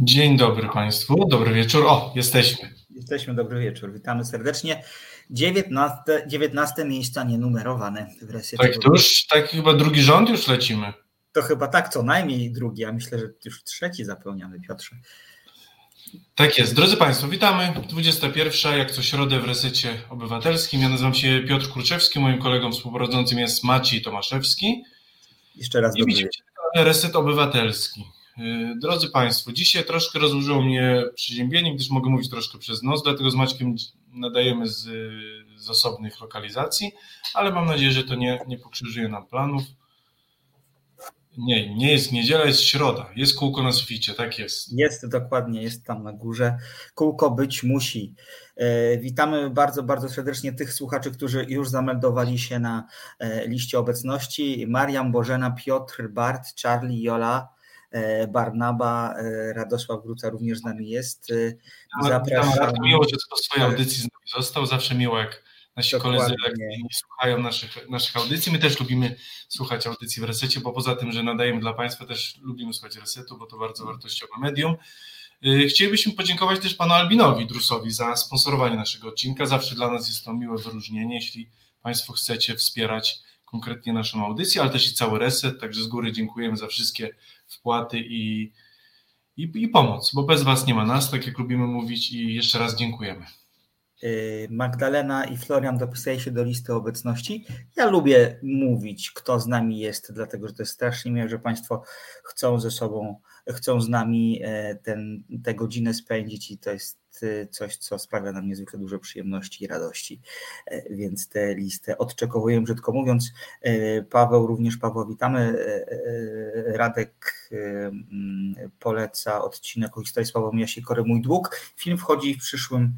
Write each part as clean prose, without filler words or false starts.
Dzień dobry Państwu, dobry wieczór. O, jesteśmy. Jesteśmy, dobry wieczór, witamy serdecznie. 19 miejsca nienumerowane w resie. Tak, to już taki chyba drugi rząd już lecimy. To chyba tak, co najmniej drugi, a myślę, że już trzeci zapełniamy, Piotrze. Tak jest. Drodzy Państwo, witamy. 21. jak co środę w Resecie Obywatelskim. Ja nazywam się Piotr Kurczewski, moim kolegą współprowadzącym jest Maciej Tomaszewski. Jeszcze raz dobry wieczór. Reset Obywatelski. Drodzy Państwo, dzisiaj troszkę rozłożyło mnie przeziębienie, gdyż mogę mówić troszkę przez nos, dlatego z Maćkiem nadajemy z osobnych lokalizacji, ale mam nadzieję, że to nie pokrzyżuje nam planów. Nie jest niedziela, jest środa, jest kółko na suficie, tak jest. Jest, dokładnie, jest tam na górze. Kółko być musi. Witamy bardzo, bardzo serdecznie tych słuchaczy, którzy już zameldowali się na liście obecności. Mariam Bożena, Piotr Bart, Charlie Jola, Barnaba, Radosław Gruca również z nami jest. Zapraszam. Miło, że po swojej audycji z nami został, zawsze miło jak nasi koledzy słuchają naszych audycji. My też lubimy słuchać audycji w Resecie, bo poza tym, że nadajemy dla Państwa, też lubimy słuchać Resetu, bo to bardzo wartościowe medium. Chcielibyśmy podziękować też panu Albinowi Drusowi za sponsorowanie naszego odcinka. Zawsze dla nas jest to miłe wyróżnienie, jeśli Państwo chcecie wspierać konkretnie naszą audycję, ale też i cały Reset. Także z góry dziękujemy za wszystkie wpłaty i pomoc, bo bez Was nie ma nas, tak jak lubimy mówić, i jeszcze raz dziękujemy. Magdalena i Florian dopisali się do listy obecności. Ja lubię mówić, kto z nami jest, dlatego że to jest strasznie miłe, że Państwo chcą z nami tę godzinę spędzić i to jest coś, co sprawia nam niezwykle dużo przyjemności i radości, więc tę listę odczekowuję, brzydko mówiąc. Paweł, również Paweł, witamy. Radek poleca odcinek o historii z Pawłem Jasikorem, Mój dług. Film wchodzi w przyszłym,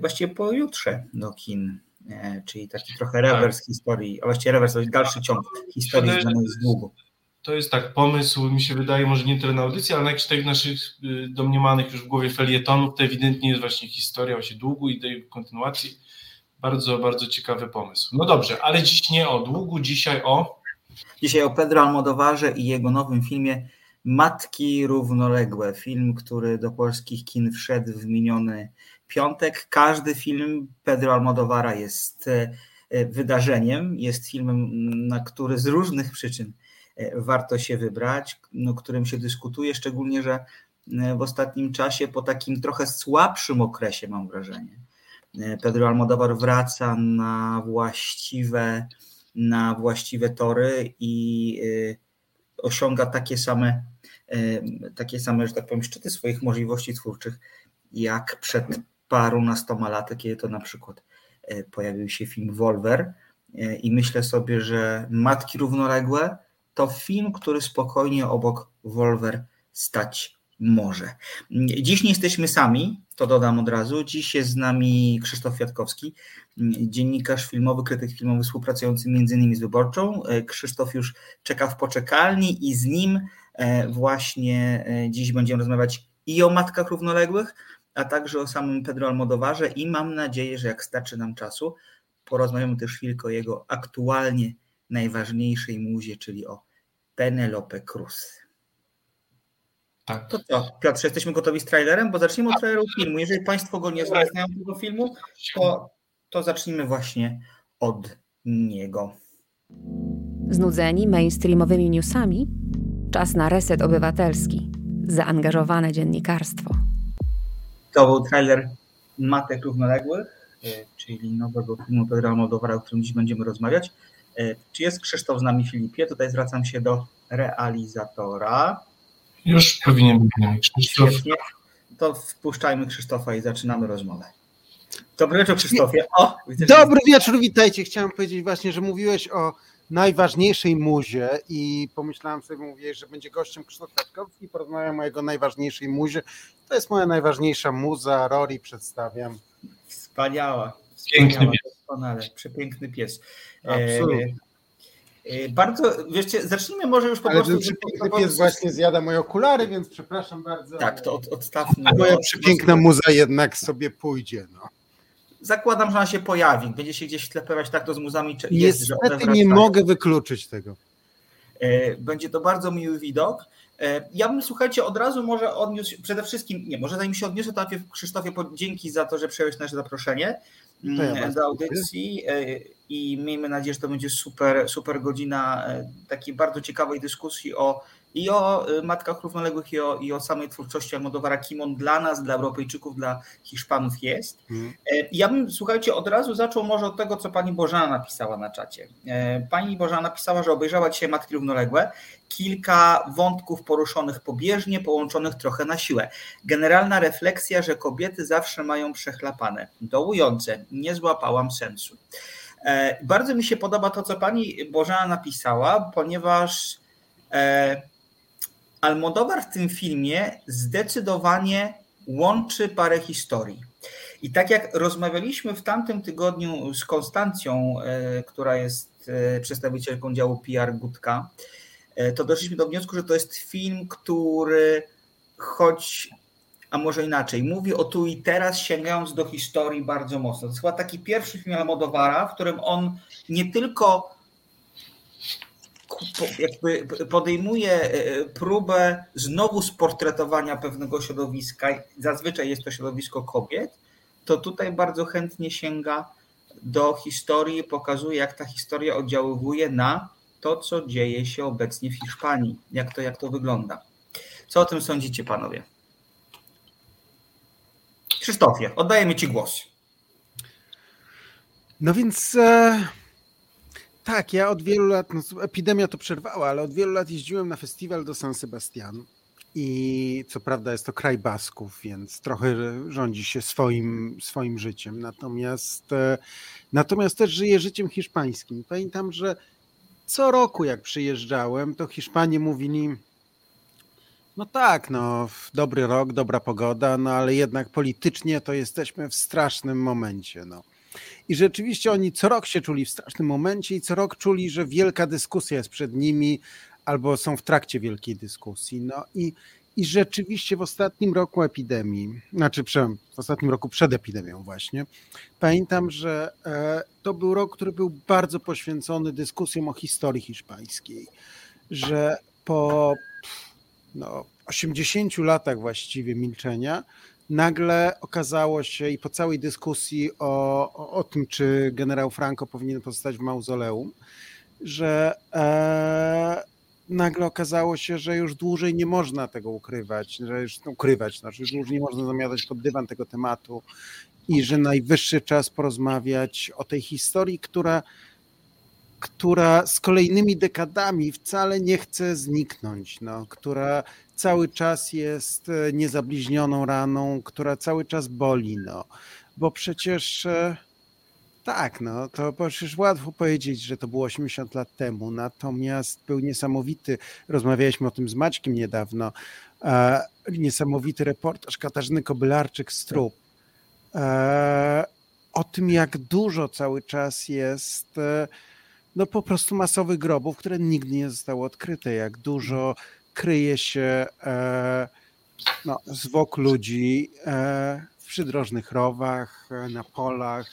właściwie pojutrze, do kin, czyli taki trochę rewers historii, a właściwie rewers, dalszy ciąg historii znanej z długu. To jest tak pomysł, mi się wydaje, może nie tyle na audycję, ale na jakichś tych naszych domniemanych już w głowie felietonów, to ewidentnie jest właśnie historia właśnie długu i tej kontynuacji. Bardzo, bardzo ciekawy pomysł. No dobrze, ale dziś nie o długu, Dzisiaj o Pedro Almodóvarze i jego nowym filmie Matki Równoległe. Film, który do polskich kin wszedł w miniony piątek. Każdy film Pedro Almodóvara jest wydarzeniem, jest filmem, na który z różnych przyczyn warto się wybrać, o którym się dyskutuje, szczególnie, że w ostatnim czasie po takim trochę słabszym okresie, mam wrażenie, Pedro Almodóvar wraca na właściwe tory i osiąga takie same, że tak powiem, szczyty swoich możliwości twórczych, jak przed parunastoma laty, kiedy to na przykład pojawił się film Volver. I myślę sobie, że Matki Równoległe to film, który spokojnie obok Volver stać może. Dziś nie jesteśmy sami, to dodam od razu. Dziś jest z nami Krzysztof Kwiatkowski, dziennikarz filmowy, krytyk filmowy współpracujący m.in. z Wyborczą. Krzysztof już czeka w poczekalni i z nim właśnie dziś będziemy rozmawiać i o Matkach Równoległych, a także o samym Pedro Almodóvarze i mam nadzieję, że jak starczy nam czasu, porozmawiamy też chwilkę o jego aktualnie najważniejszej muzie, czyli o Penelope Cruz. Tak. To co, Piotrze, jesteśmy gotowi z trailerem? Bo zaczniemy od traileru filmu. Jeżeli Państwo go nie znają tego filmu, to zacznijmy właśnie od niego. Znudzeni mainstreamowymi newsami? Czas na Reset Obywatelski. Zaangażowane dziennikarstwo. To był trailer Matek Równoległych, czyli nowego filmu Pedro Almodóvara, o którym dziś będziemy rozmawiać. Czy jest Krzysztof z nami, Filipie? Tutaj zwracam się do realizatora. Już powinien być Krzysztof. Świetnie. To wpuszczajmy Krzysztofa i zaczynamy rozmowę. Dobry wieczór, Krzysztofie. Dobry wieczór, witajcie. Chciałem powiedzieć właśnie, że mówiłeś o najważniejszej muzie i pomyślałem sobie, mówiłeś, że będzie gościem Krzysztof Kwiatkowski i porozmawiam o jego najważniejszej muzie. To jest moja najważniejsza muza, Rory przedstawiam. Wspaniała. Doskonale, przepiękny pies. Absolutnie. Bardzo, wiecie, zacznijmy może już po prostu... Ale przepiękny pies właśnie zjada moje okulary, więc przepraszam bardzo. Tak, to odstawmy. Moja przepiękna muza jednak sobie pójdzie, no. Zakładam, że ona się pojawi. Będzie się gdzieś wklepywać tak to z muzami. Niestety nie mogę wykluczyć tego. Będzie to bardzo miły widok. Ja bym, słuchajcie, od razu może odniósł przede wszystkim, nie, może zanim się odniosę, to najpierw Krzysztofie, dzięki za to, że przyjąłeś nasze zaproszenie do audycji i miejmy nadzieję, że to będzie super, super godzina takiej bardzo ciekawej dyskusji o matkach równoległych i o samej twórczości Almodóvara, kim on dla nas, dla Europejczyków, dla Hiszpanów jest. Ja bym, słuchajcie, od razu zaczął może od tego, co pani Bożena napisała na czacie. Pani Bożena napisała, że obejrzała dzisiaj Matki Równoległe. Kilka wątków poruszonych pobieżnie, połączonych trochę na siłę. Generalna refleksja, że kobiety zawsze mają przechlapane. Dołujące, nie złapałam sensu. Bardzo mi się podoba to, co pani Bożena napisała, ponieważ Almodóvar w tym filmie zdecydowanie łączy parę historii. I tak jak rozmawialiśmy w tamtym tygodniu z Konstancją, która jest przedstawicielką działu PR Gutka, to doszliśmy do wniosku, że to jest film, który mówi o tu i teraz, sięgając do historii bardzo mocno. To jest chyba taki pierwszy film Almodóvara, w którym on nie tylko jakby podejmuje próbę znowu sportretowania pewnego środowiska, zazwyczaj jest to środowisko kobiet, to tutaj bardzo chętnie sięga do historii, pokazuje, jak ta historia oddziaływuje na to, co dzieje się obecnie w Hiszpanii, jak to wygląda. Co o tym sądzicie, panowie? Krzysztofie, oddajemy ci głos. No więc... Tak, ja od wielu lat, epidemia to przerwała, ale od wielu lat jeździłem na festiwal do San Sebastian i co prawda jest to kraj Basków, więc trochę rządzi się swoim życiem, natomiast też żyje życiem hiszpańskim. Pamiętam, że co roku jak przyjeżdżałem, to Hiszpanie mówili, no tak, no dobry rok, dobra pogoda, no ale jednak politycznie to jesteśmy w strasznym momencie, no. I rzeczywiście oni co rok się czuli w strasznym momencie i co rok czuli, że wielka dyskusja jest przed nimi albo są w trakcie wielkiej dyskusji. No i rzeczywiście w ostatnim roku epidemii, w ostatnim roku przed epidemią właśnie, pamiętam, że to był rok, który był bardzo poświęcony dyskusjom o historii hiszpańskiej, że po 80 latach właściwie milczenia nagle okazało się i po całej dyskusji o tym, czy generał Franco powinien pozostać w mauzoleum, że nagle okazało się, że już dłużej nie można tego ukrywać, już dłużej nie można zamiatać pod dywan tego tematu i że najwyższy czas porozmawiać o tej historii, która z kolejnymi dekadami wcale nie chce zniknąć, która cały czas jest niezabliźnioną raną, która cały czas boli, bo przecież tak, to przecież łatwo powiedzieć, że to było 80 lat temu, natomiast był niesamowity, rozmawialiśmy o tym z Maćkiem niedawno, niesamowity reportaż Katarzyny Kobylarczyk z Trup, o tym, jak dużo cały czas jest po prostu masowych grobów, które nigdy nie zostały odkryte, jak dużo kryje się zwłok ludzi w przydrożnych rowach, na polach.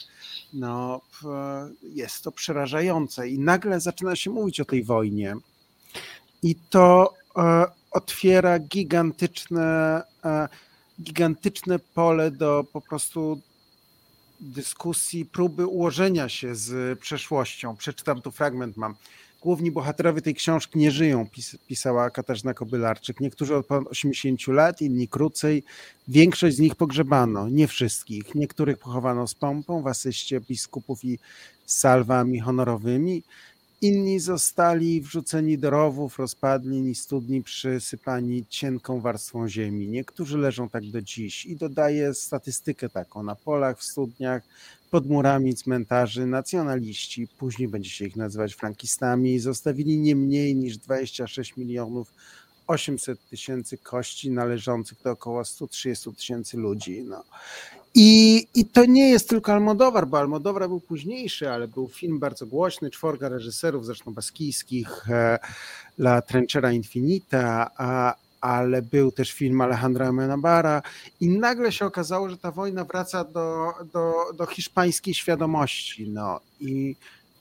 Jest to przerażające i nagle zaczyna się mówić o tej wojnie i to otwiera gigantyczne pole do po prostu dyskusji, próby ułożenia się z przeszłością. Przeczytam tu fragment mam. Główni bohaterowie tej książki nie żyją, pisała Katarzyna Kobylarczyk. Niektórzy od ponad 80 lat, inni krócej. Większość z nich pogrzebano, nie wszystkich. Niektórych pochowano z pompą w asyście biskupów i salwami honorowymi. Inni zostali wrzuceni do rowów, rozpadlin i studni, przysypani cienką warstwą ziemi. Niektórzy leżą tak do dziś i dodaje statystykę taką na polach, w studniach, pod murami cmentarzy, nacjonaliści, później będzie się ich nazywać frankistami, zostawili nie mniej niż 26 800 000 kości należących do około 130 000 ludzi. I to nie jest tylko Almodóvar, bo Almodóvar był późniejszy, ale był film bardzo głośny, 4 reżyserów, zresztą baskijskich, La Trinchera Infinita, ale był też film Alejandra Amenábara i nagle się okazało, że ta wojna wraca do hiszpańskiej świadomości.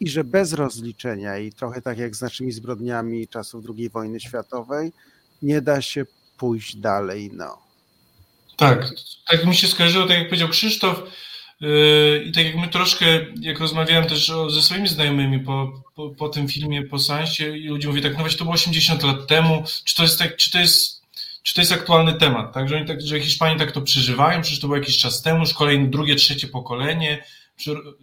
I że bez rozliczenia i trochę tak jak z naszymi zbrodniami czasów II wojny światowej, nie da się pójść dalej. No. Tak, tak mi się skojarzyło, tak jak powiedział Krzysztof i tak jak my troszkę, jak rozmawiałem też ze swoimi znajomymi po tym filmie, po seansie i ludzie mówią tak, no właśnie to było 80 lat temu, czy to jest aktualny temat, tak? Że oni tak, że Hiszpanie tak to przeżywają, przecież to było jakiś czas temu, już kolejne, drugie, trzecie pokolenie,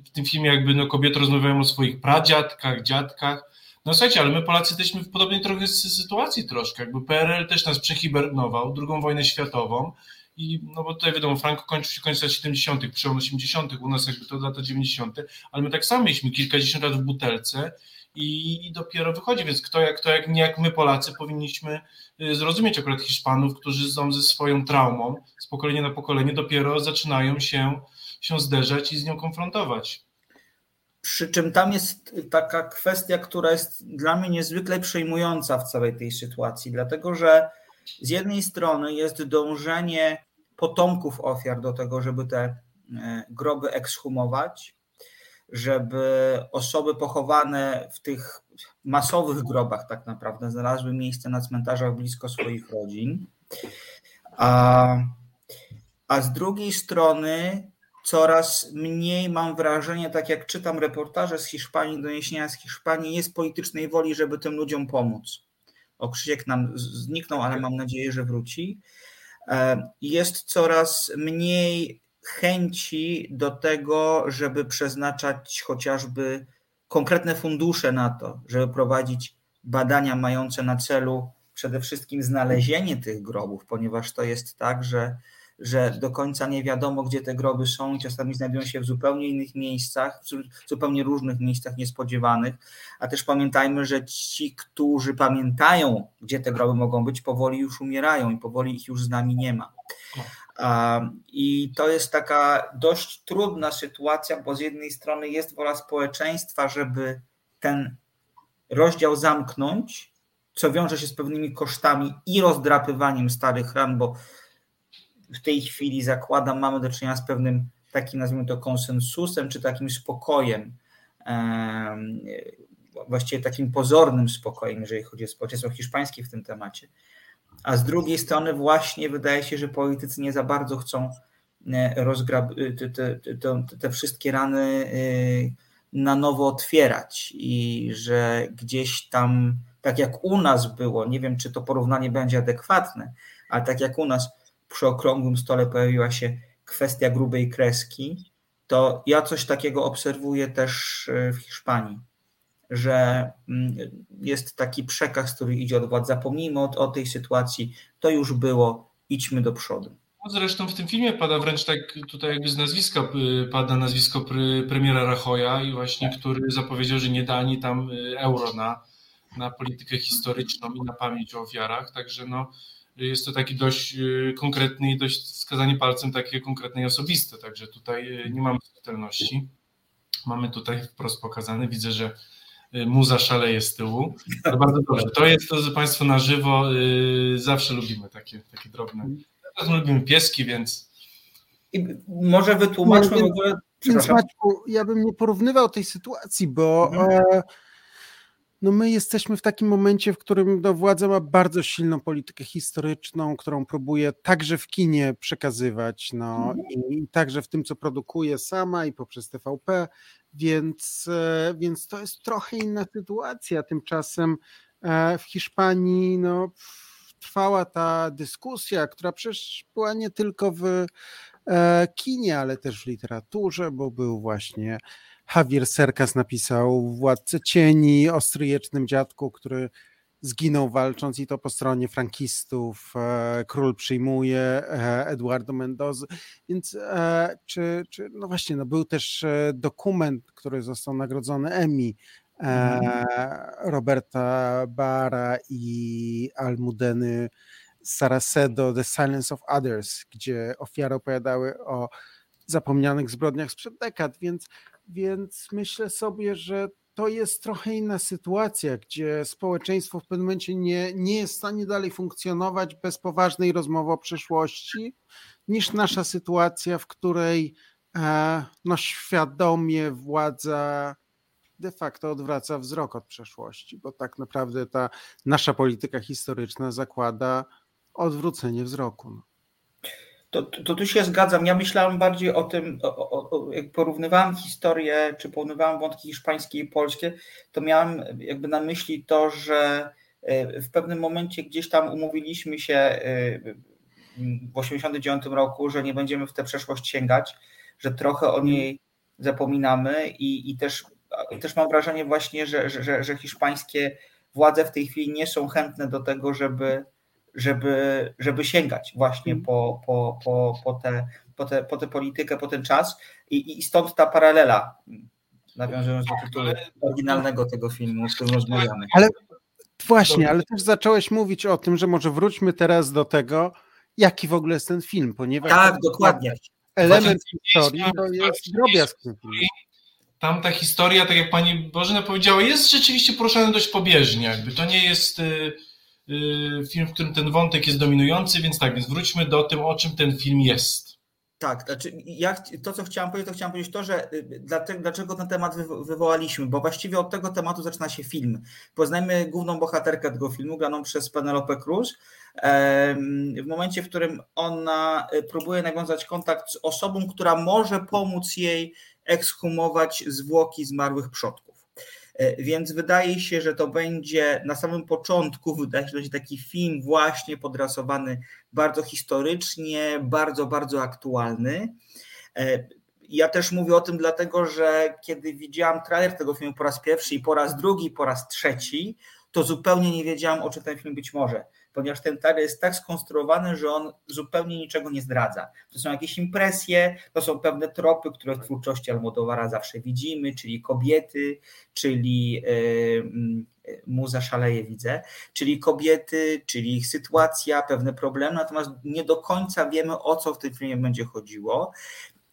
w tym filmie jakby no, kobiety rozmawiają o swoich pradziadkach, dziadkach. No słuchajcie, ale my Polacy jesteśmy w podobnej trochę sytuacji troszkę, jakby PRL też nas przehibernował, II wojnę światową i no bo tutaj wiadomo, Franco kończył się końca 70., przełom 80., u nas jakby to lata 90., ale my tak samo mieliśmy kilkadziesiąt lat w butelce i dopiero wychodzi, więc kto jak nie my Polacy powinniśmy zrozumieć akurat Hiszpanów, którzy są ze swoją traumą z pokolenia na pokolenie dopiero zaczynają się zderzać i z nią konfrontować. Przy czym tam jest taka kwestia, która jest dla mnie niezwykle przejmująca w całej tej sytuacji, dlatego że z jednej strony jest dążenie potomków ofiar do tego, żeby te groby ekshumować, żeby osoby pochowane w tych masowych grobach tak naprawdę znalazły miejsce na cmentarzach blisko swoich rodzin, a z drugiej strony coraz mniej mam wrażenie, tak jak czytam reportaże z Hiszpanii, doniesienia z Hiszpanii, jest politycznej woli, żeby tym ludziom pomóc. Krzysiek nam zniknął, ale mam nadzieję, że wróci. Jest coraz mniej chęci do tego, żeby przeznaczać chociażby konkretne fundusze na to, żeby prowadzić badania mające na celu przede wszystkim znalezienie tych grobów, ponieważ to jest tak, że do końca nie wiadomo, gdzie te groby są, czasami znajdują się w zupełnie innych miejscach, w zupełnie różnych miejscach niespodziewanych, a też pamiętajmy, że ci, którzy pamiętają, gdzie te groby mogą być, powoli już umierają i powoli ich już z nami nie ma. I to jest taka dość trudna sytuacja, bo z jednej strony jest wola społeczeństwa, żeby ten rozdział zamknąć, co wiąże się z pewnymi kosztami i rozdrapywaniem starych ran, bo w tej chwili zakładam, mamy do czynienia z pewnym takim, nazwijmy to, konsensusem, czy takim spokojem, właściwie takim pozornym spokojem, jeżeli chodzi o społeczeństwo hiszpańskie w tym temacie. A z drugiej strony właśnie wydaje się, że politycy nie za bardzo chcą te wszystkie rany na nowo otwierać i że gdzieś tam, tak jak u nas było, nie wiem, czy to porównanie będzie adekwatne, ale tak jak u nas przy okrągłym stole pojawiła się kwestia grubej kreski, to ja coś takiego obserwuję też w Hiszpanii, że jest taki przekaz, który idzie od władz. Zapomnijmy o tej sytuacji, to już było, idźmy do przodu. Zresztą w tym filmie pada wręcz tak, tutaj jakby z nazwiska pada nazwisko premiera Rajoya i właśnie, który zapowiedział, że nie da ani tam euro na politykę historyczną i na pamięć o ofiarach, także no jest to taki dość konkretny i dość wskazanie palcem takie konkretne i osobiste, także tutaj nie mamy subtelności. Mamy tutaj wprost pokazane, widzę, że muza szaleje z tyłu. To bardzo dobrze, to jest, drodzy Państwo, na żywo, zawsze lubimy takie drobne. Teraz lubimy pieski, więc... I może wytłumaczmy w ogóle... Więc Maćku, ja bym nie porównywał tej sytuacji, bo... No my jesteśmy w takim momencie, w którym władza ma bardzo silną politykę historyczną, którą próbuje także w kinie przekazywać, no i także w tym, co produkuje sama i poprzez TVP, więc to jest trochę inna sytuacja. Tymczasem w Hiszpanii no, trwała ta dyskusja, która przecież była nie tylko w kinie, ale też w literaturze, bo był właśnie Javier Cercas napisał Władcę Cieni, o stryjecznym dziadku, który zginął walcząc i to po stronie frankistów. Król przyjmuje Eduardo Mendoza. Więc no właśnie, no był też dokument, który został nagrodzony Emmy, Roberta Bara i Almudeny Saracedo, The Silence of Others, gdzie ofiary opowiadały o zapomnianych zbrodniach sprzed dekad, więc myślę sobie, że to jest trochę inna sytuacja, gdzie społeczeństwo w pewnym momencie nie jest w stanie dalej funkcjonować bez poważnej rozmowy o przeszłości, niż nasza sytuacja, w której no, świadomie władza de facto odwraca wzrok od przeszłości, bo tak naprawdę ta nasza polityka historyczna zakłada odwrócenie wzroku. To tu się zgadzam. Ja myślałem bardziej o tym, jak porównywałem historię, czy porównywałem wątki hiszpańskie i polskie, to miałem jakby na myśli to, że w pewnym momencie gdzieś tam umówiliśmy się w 1989 roku, że nie będziemy w tę przeszłość sięgać, że trochę o niej zapominamy i też mam wrażenie właśnie, że hiszpańskie władze w tej chwili nie są chętne do tego, żeby sięgać właśnie po tę politykę, po ten czas i stąd ta paralela, nawiązując do tytułu oryginalnego tego filmu, o którym rozmawiamy. Ale właśnie, ale też zacząłeś mówić o tym, że może wróćmy teraz do tego, jaki w ogóle jest ten film, ponieważ... Tak, dokładnie. Element historii to jest drobiazg. Tam ta historia, tak jak pani Bożena powiedziała, jest rzeczywiście poruszana dość pobieżnie. Jakby to nie jest film, w którym ten wątek jest dominujący, więc wróćmy do tego, o czym ten film jest. Tak, znaczy ja chciałem powiedzieć to, że dlaczego ten temat wywołaliśmy, bo właściwie od tego tematu zaczyna się film. Poznajmy główną bohaterkę tego filmu, graną przez Penelope Cruz, w momencie, w którym ona próbuje nawiązać kontakt z osobą, która może pomóc jej ekshumować zwłoki zmarłych przodków. Więc wydaje się, że to będzie na samym początku, taki film właśnie podrasowany bardzo historycznie, bardzo, bardzo aktualny. Ja też mówię o tym dlatego, że kiedy widziałam trailer tego filmu po raz pierwszy i po raz drugi, po raz trzeci, to zupełnie nie wiedziałam, o czym ten film być może, ponieważ ten trailer jest tak skonstruowany, że on zupełnie niczego nie zdradza. To są jakieś impresje, to są pewne tropy, które w twórczości Almodóvara zawsze widzimy, czyli kobiety, czyli muza szaleje, widzę, czyli kobiety, czyli ich sytuacja, pewne problemy, natomiast nie do końca wiemy, o co w tym filmie będzie chodziło.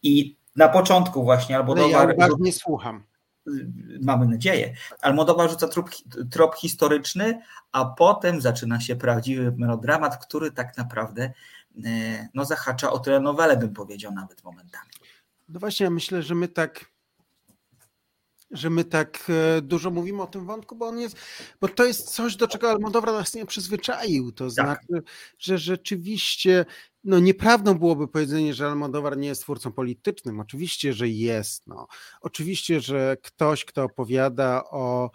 I na początku właśnie Almodóvar... Ja bardzo nie słucham. Mamy nadzieję. Almodóvar rzuca trop historyczny, a potem zaczyna się prawdziwy melodramat, który tak naprawdę zahacza o telenowelę, bym powiedział nawet momentami. No właśnie, ja myślę, że my tak dużo mówimy o tym wątku, bo to jest coś, do czego Almodóvar nas nie przyzwyczaił. To znaczy, że rzeczywiście nieprawdą byłoby powiedzenie, że Almodóvar nie jest twórcą politycznym. Oczywiście, że jest. Oczywiście, że ktoś, kto opowiada o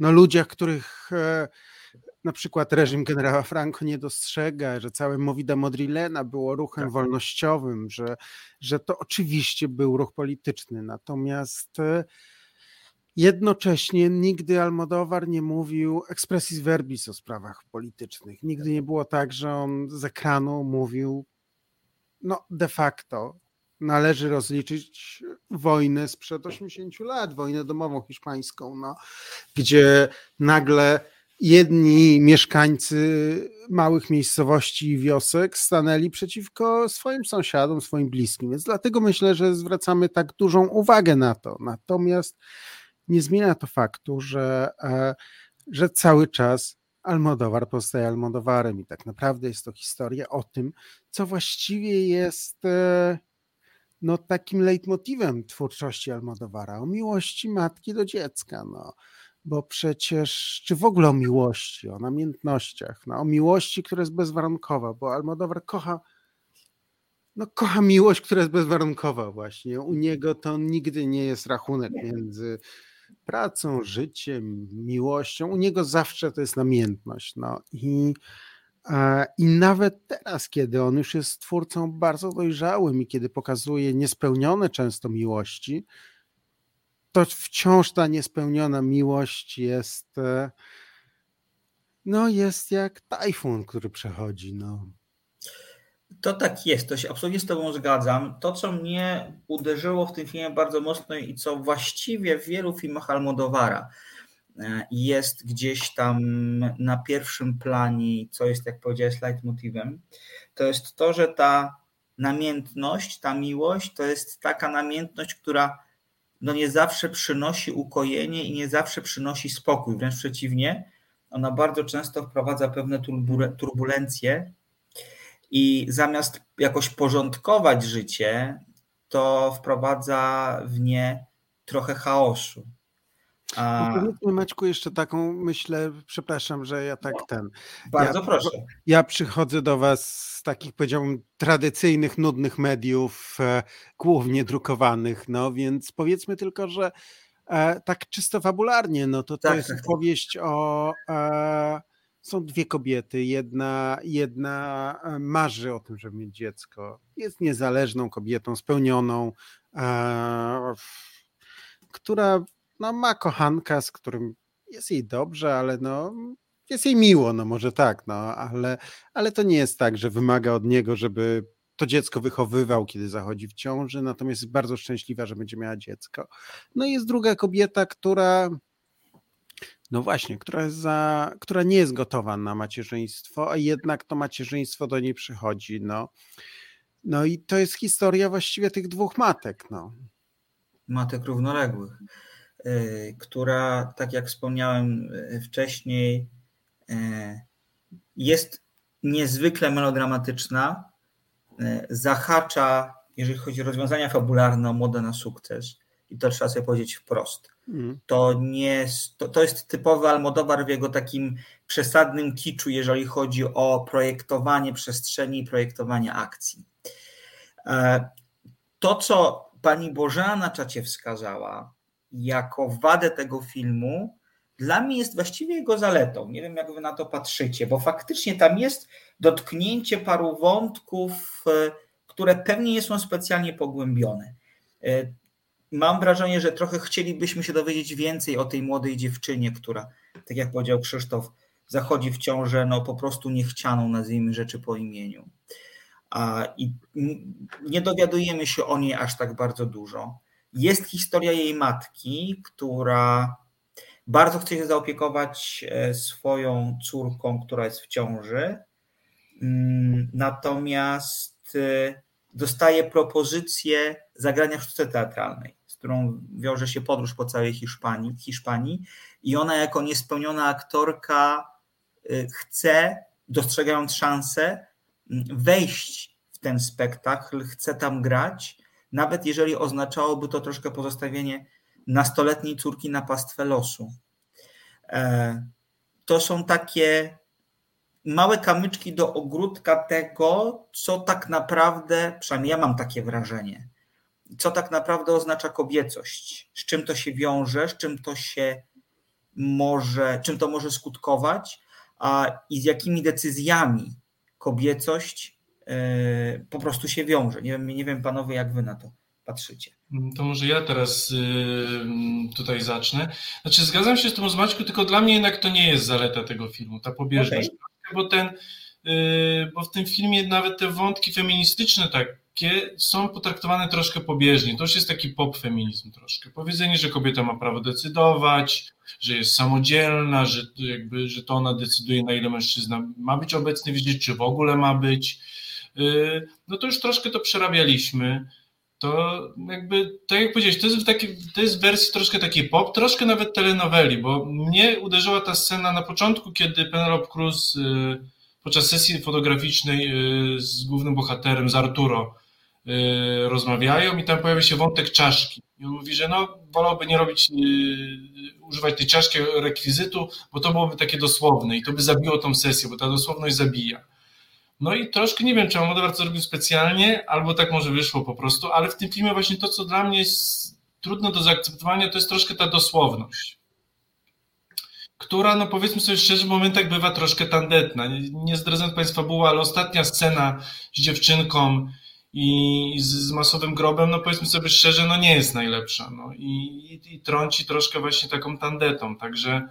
ludziach, których na przykład reżim generała Franco nie dostrzega, że całe Movida Modrilena było ruchem wolnościowym, że to oczywiście był ruch polityczny. Natomiast jednocześnie nigdy Almodóvar nie mówił expressis verbis o sprawach politycznych. Nigdy nie było tak, że on z ekranu mówił, de facto należy rozliczyć wojnę sprzed 80 lat, wojnę domową hiszpańską, gdzie nagle jedni mieszkańcy małych miejscowości i wiosek stanęli przeciwko swoim sąsiadom, swoim bliskim. Więc dlatego myślę, że zwracamy tak dużą uwagę na to. Natomiast nie zmienia to faktu, że cały czas Almodóvar pozostaje Almodóvarem i tak naprawdę jest to historia o tym, co właściwie jest takim leitmotivem twórczości Almodóvara, o miłości matki do dziecka, Bo przecież, czy w ogóle o miłości, o namiętnościach, o miłości, która jest bezwarunkowa, bo Almodóvar kocha miłość, która jest bezwarunkowa właśnie. U niego to nigdy nie jest rachunek między pracą, życiem, miłością. U niego zawsze to jest namiętność. I nawet teraz, kiedy on już jest twórcą bardzo dojrzałym i kiedy pokazuje niespełnione często miłości, to wciąż ta niespełniona miłość jest jest jak tajfun, który przechodzi. To tak jest, to się absolutnie z tobą zgadzam. To, co mnie uderzyło w tym filmie bardzo mocno i co właściwie w wielu filmach Almodóvara jest gdzieś tam na pierwszym planie, co jest, jak powiedziałeś, leitmotivem, to jest to, że ta namiętność, ta miłość to jest taka namiętność, która nie zawsze przynosi ukojenie i nie zawsze przynosi spokój. Wręcz przeciwnie, ona bardzo często wprowadza pewne turbulencje i zamiast jakoś porządkować życie, to wprowadza w nie trochę chaosu. Powiedzmy, Maćku, jeszcze taką myślę, przepraszam, że ja tak ten... Bardzo proszę. Ja przychodzę do was z takich, powiedziałbym, tradycyjnych, nudnych mediów, głównie drukowanych, no więc powiedzmy tylko, że tak czysto fabularnie, no to tak, jest opowieść o... Są dwie kobiety, jedna marzy o tym, żeby mieć dziecko, jest niezależną kobietą, spełnioną, która no, ma kochanka, z którym jest jej dobrze, ale no, jest jej miło, no może tak, no, ale to nie jest tak, że wymaga od niego, żeby to dziecko wychowywał, kiedy zachodzi w ciąży, natomiast jest bardzo szczęśliwa, że będzie miała dziecko. No i jest druga kobieta, która... No właśnie, która nie jest gotowa na macierzyństwo, a jednak to macierzyństwo do niej przychodzi. No i to jest historia właściwie tych dwóch matek. No. Matek równoległych, która, tak jak wspomniałem wcześniej, jest niezwykle melodramatyczna, zahacza, jeżeli chodzi o rozwiązania fabularne, o modę na sukces. I to trzeba sobie powiedzieć wprost. To jest typowy Almodóvar w jego takim przesadnym kiczu, jeżeli chodzi o projektowanie przestrzeni i projektowanie akcji. To, co pani Bożena na czacie wskazała jako wadę tego filmu, dla mnie jest właściwie jego zaletą. Nie wiem, jak wy na to patrzycie, bo faktycznie tam jest dotknięcie paru wątków, które pewnie nie są specjalnie pogłębione. Mam wrażenie, że trochę chcielibyśmy się dowiedzieć więcej o tej młodej dziewczynie, która, tak jak powiedział Krzysztof, zachodzi w ciążę, no po prostu niechcianą, nazwijmy rzeczy po imieniu. I nie dowiadujemy się o niej aż tak bardzo dużo. Jest historia jej matki, która bardzo chce się zaopiekować swoją córką, która jest w ciąży. Natomiast dostaje propozycję zagrania w sztuce teatralnej, z którą wiąże się podróż po całej Hiszpanii i ona jako niespełniona aktorka chce, dostrzegając szansę, wejść w ten spektakl, chce tam grać, nawet jeżeli oznaczałoby to troszkę pozostawienie nastoletniej córki na pastwę losu. To są takie małe kamyczki do ogródka tego, co tak naprawdę, przynajmniej ja mam takie wrażenie, co tak naprawdę oznacza kobiecość, z czym to się wiąże, z czym to się może, czym to może skutkować, i z jakimi decyzjami kobiecość po prostu się wiąże. Nie wiem panowie, jak wy na to patrzycie. To może ja teraz tutaj zacznę. Znaczy, zgadzam się z tym z Maćku, tylko dla mnie jednak to nie jest zaleta tego filmu, ta pobieżność. Okay. Bo w tym filmie nawet te wątki feministyczne takie są potraktowane troszkę pobieżnie. To już jest taki pop-feminizm troszkę. Powiedzenie, że kobieta ma prawo decydować, że jest samodzielna, że to ona decyduje, na ile mężczyzna ma być obecny w życiu, czy w ogóle ma być. No to już troszkę to przerabialiśmy. To jakby, tak jak powiedziałeś, to jest w wersji troszkę takiej pop, troszkę nawet telenoweli, bo mnie uderzyła ta scena na początku, kiedy Penelope Cruz podczas sesji fotograficznej z głównym bohaterem, z Arturo, rozmawiają i tam pojawia się wątek czaszki. I on mówi, że no wolałby nie robić, używać tej czaszki rekwizytu, bo to byłoby takie dosłowne i to by zabiło tą sesję, bo ta dosłowność zabija. No i troszkę nie wiem, czy Almodóvar to zrobił specjalnie, albo tak może wyszło po prostu, ale w tym filmie właśnie to, co dla mnie jest trudno do zaakceptowania, to jest troszkę ta dosłowność, która, no powiedzmy sobie szczerze, w momentach bywa troszkę tandetna. Nie zdradzę państwa fabuły, ale ostatnia scena z dziewczynką i z masowym grobem, no powiedzmy sobie szczerze, no nie jest najlepsza. No i trąci troszkę właśnie taką tandetą, także...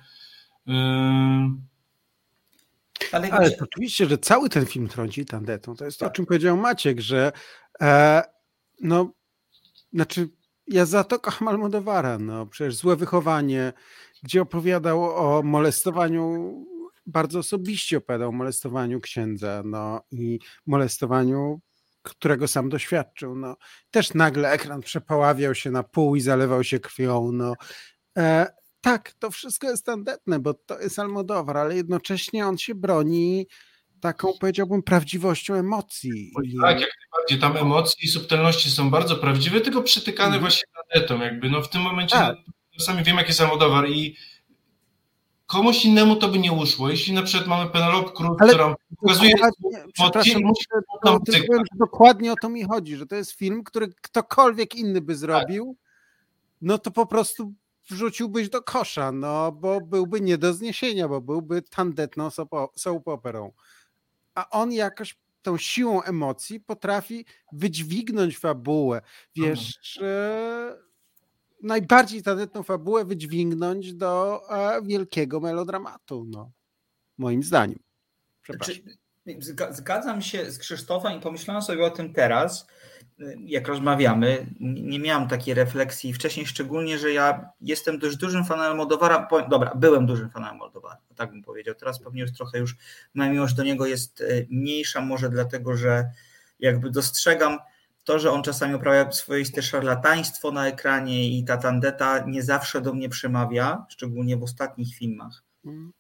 Ale oczywiście, że cały ten film trąci tandetą. To jest to, o czym powiedział Maciek, że ja za to kocham Almodóvara. No, przecież Złe wychowanie, gdzie opowiadał o molestowaniu, bardzo osobiście opowiadał o molestowaniu księdza, no i molestowaniu, którego sam doświadczył. No. Też nagle ekran przepaławiał się na pół i zalewał się krwią. No. Tak, to wszystko jest tandetne, bo to jest Almodóvar, ale jednocześnie on się broni taką, powiedziałbym, prawdziwością emocji. Tak, jak najbardziej. Tam emocje i subtelności są bardzo prawdziwe, tylko przytykane właśnie planetą jakby, no w tym momencie sami wiemy jaki jest Almodóvar i komuś innemu to by nie uszło. Jeśli na przykład mamy Penelope Cruz, która pokazuje... Dokładnie o to mi chodzi, że to jest film, który ktokolwiek inny by zrobił, no to po prostu wrzuciłbyś do kosza, no bo byłby nie do zniesienia, bo byłby tandetną soap operą. A on jakoś tą siłą emocji potrafi wydźwignąć fabułę. Wiesz... najbardziej tandetną fabułę wydźwignąć do wielkiego melodramatu, no, moim zdaniem. Zgadzam się z Krzysztofem i pomyślałem sobie o tym teraz, jak rozmawiamy. Nie miałem takiej refleksji wcześniej, szczególnie, że ja jestem dość dużym fanem Almodóvara. Dobra, byłem dużym fanem Almodóvara, tak bym powiedział. Teraz pewnie już trochę już moja miłość do niego jest mniejsza, może dlatego, że jakby dostrzegam to, że on czasami uprawia swoiste szarlataństwo na ekranie i ta tandeta nie zawsze do mnie przemawia, szczególnie w ostatnich filmach.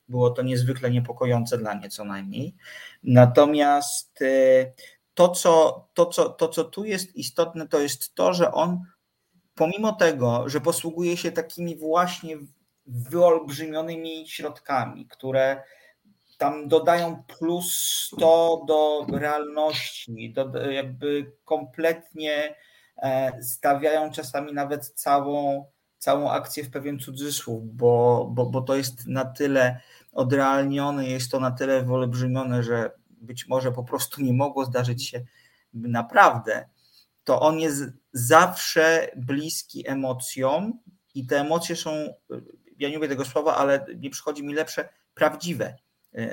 Było to niezwykle niepokojące dla mnie co najmniej. Natomiast to, co tu jest istotne, to jest to, że on pomimo tego, że posługuje się takimi właśnie wyolbrzymionymi środkami, które tam dodają plus to do realności, jakby kompletnie stawiają czasami nawet całą akcję w pewien cudzysłów, bo to jest na tyle odrealnione, jest to na tyle wyolbrzymione, że być może po prostu nie mogło zdarzyć się naprawdę. To on jest zawsze bliski emocjom i te emocje są, ja nie lubię tego słowa, ale nie przychodzi mi lepsze, prawdziwe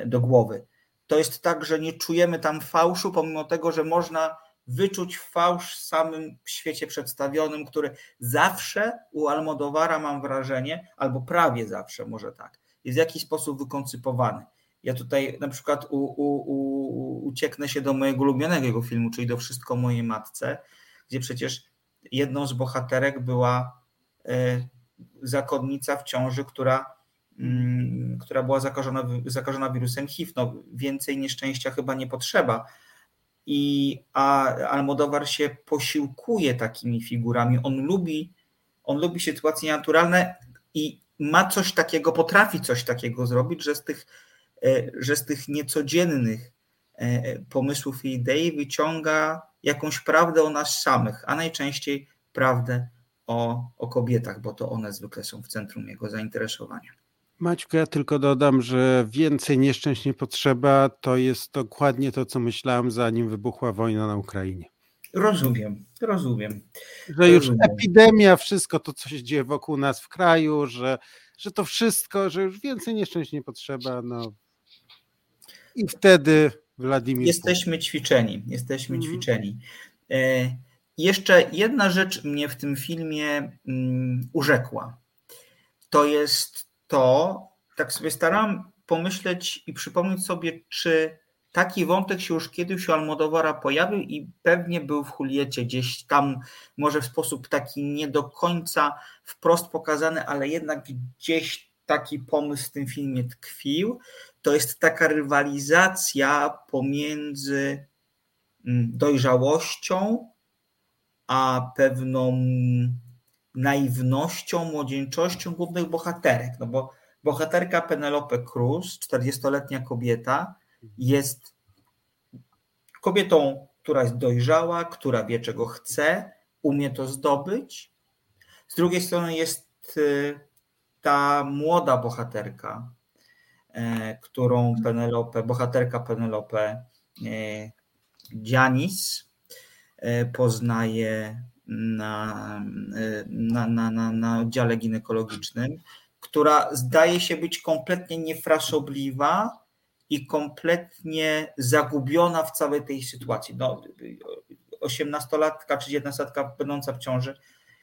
do głowy. To jest tak, że nie czujemy tam fałszu, pomimo tego, że można wyczuć fałsz w samym świecie przedstawionym, który zawsze u Almodóvara, mam wrażenie, albo prawie zawsze, może tak, jest w jakiś sposób wykoncypowany. Ja tutaj na przykład ucieknę się do mojego ulubionego jego filmu, czyli do Wszystko mojej matce, gdzie przecież jedną z bohaterek była zakonnica w ciąży, która była zakażona wirusem HIV. No, więcej nieszczęścia chyba nie potrzeba. A Almodóvar się posiłkuje takimi figurami. On lubi sytuacje naturalne i ma coś takiego, potrafi coś takiego zrobić, że z tych niecodziennych pomysłów i idei wyciąga jakąś prawdę o nas samych, a najczęściej prawdę o kobietach, bo to one zwykle są w centrum jego zainteresowania. Maćku, ja tylko dodam, że więcej nieszczęść nie potrzeba, to jest dokładnie to, co myślałem, zanim wybuchła wojna na Ukrainie. Rozumiem. Że już epidemia, wszystko to, co się dzieje wokół nas w kraju, że to wszystko, że już więcej nieszczęść nie potrzeba. No. I wtedy Władimir... Jesteśmy ćwiczeni. Jeszcze jedna rzecz mnie w tym filmie urzekła. To jest to, tak sobie starałem pomyśleć i przypomnieć sobie, czy taki wątek się już kiedyś u Almodóvara pojawił i pewnie był w Juliecie gdzieś tam, może w sposób taki nie do końca wprost pokazany, ale jednak gdzieś taki pomysł w tym filmie tkwił. To jest taka rywalizacja pomiędzy dojrzałością a pewną naiwnością, młodzieńczością głównych bohaterek, no bo bohaterka Penelope Cruz, 40-letnia kobieta, jest kobietą, która jest dojrzała, która wie, czego chce, umie to zdobyć. Z drugiej strony jest ta młoda bohaterka, którą bohaterka Penelope Janis poznaje na oddziale ginekologicznym, która zdaje się być kompletnie niefrasobliwa i kompletnie zagubiona w całej tej sytuacji. No, 18-latka czy 11-latka będąca w ciąży,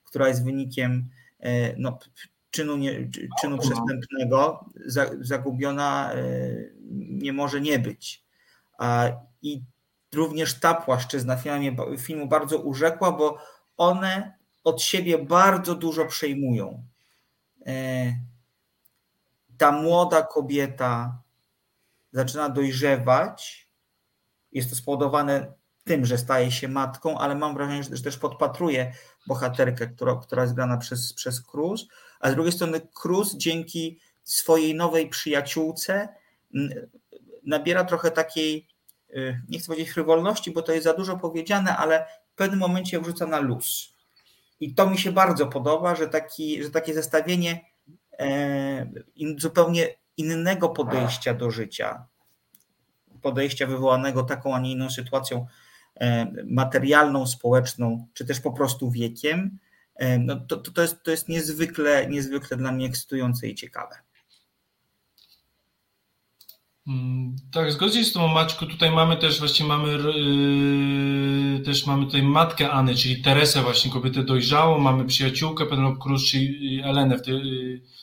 która jest wynikiem czynu przestępnego, zagubiona nie może nie być. I również ta płaszczyzna filmu bardzo urzekła, bo one od siebie bardzo dużo przejmują. Ta młoda kobieta zaczyna dojrzewać. Jest to spowodowane tym, że staje się matką, ale mam wrażenie, że też podpatruje bohaterkę, która jest grana przez Cruz, a z drugiej strony Cruz dzięki swojej nowej przyjaciółce nabiera trochę takiej, nie chcę powiedzieć frywolności, bo to jest za dużo powiedziane, ale w pewnym momencie wrzuca na luz. I to mi się bardzo podoba, że takie zestawienie zupełnie innego podejścia do życia, podejścia wywołanego taką, a nie inną sytuacją materialną, społeczną, czy też po prostu wiekiem, no to jest niezwykle dla mnie ekscytujące i ciekawe. Tak, zgodzę się z tą Maćku. Tutaj mamy też właśnie mamy tutaj matkę Anny, czyli Teresę, właśnie kobietę dojrzałą, mamy przyjaciółkę Penelope Cruz, czyli Elenę,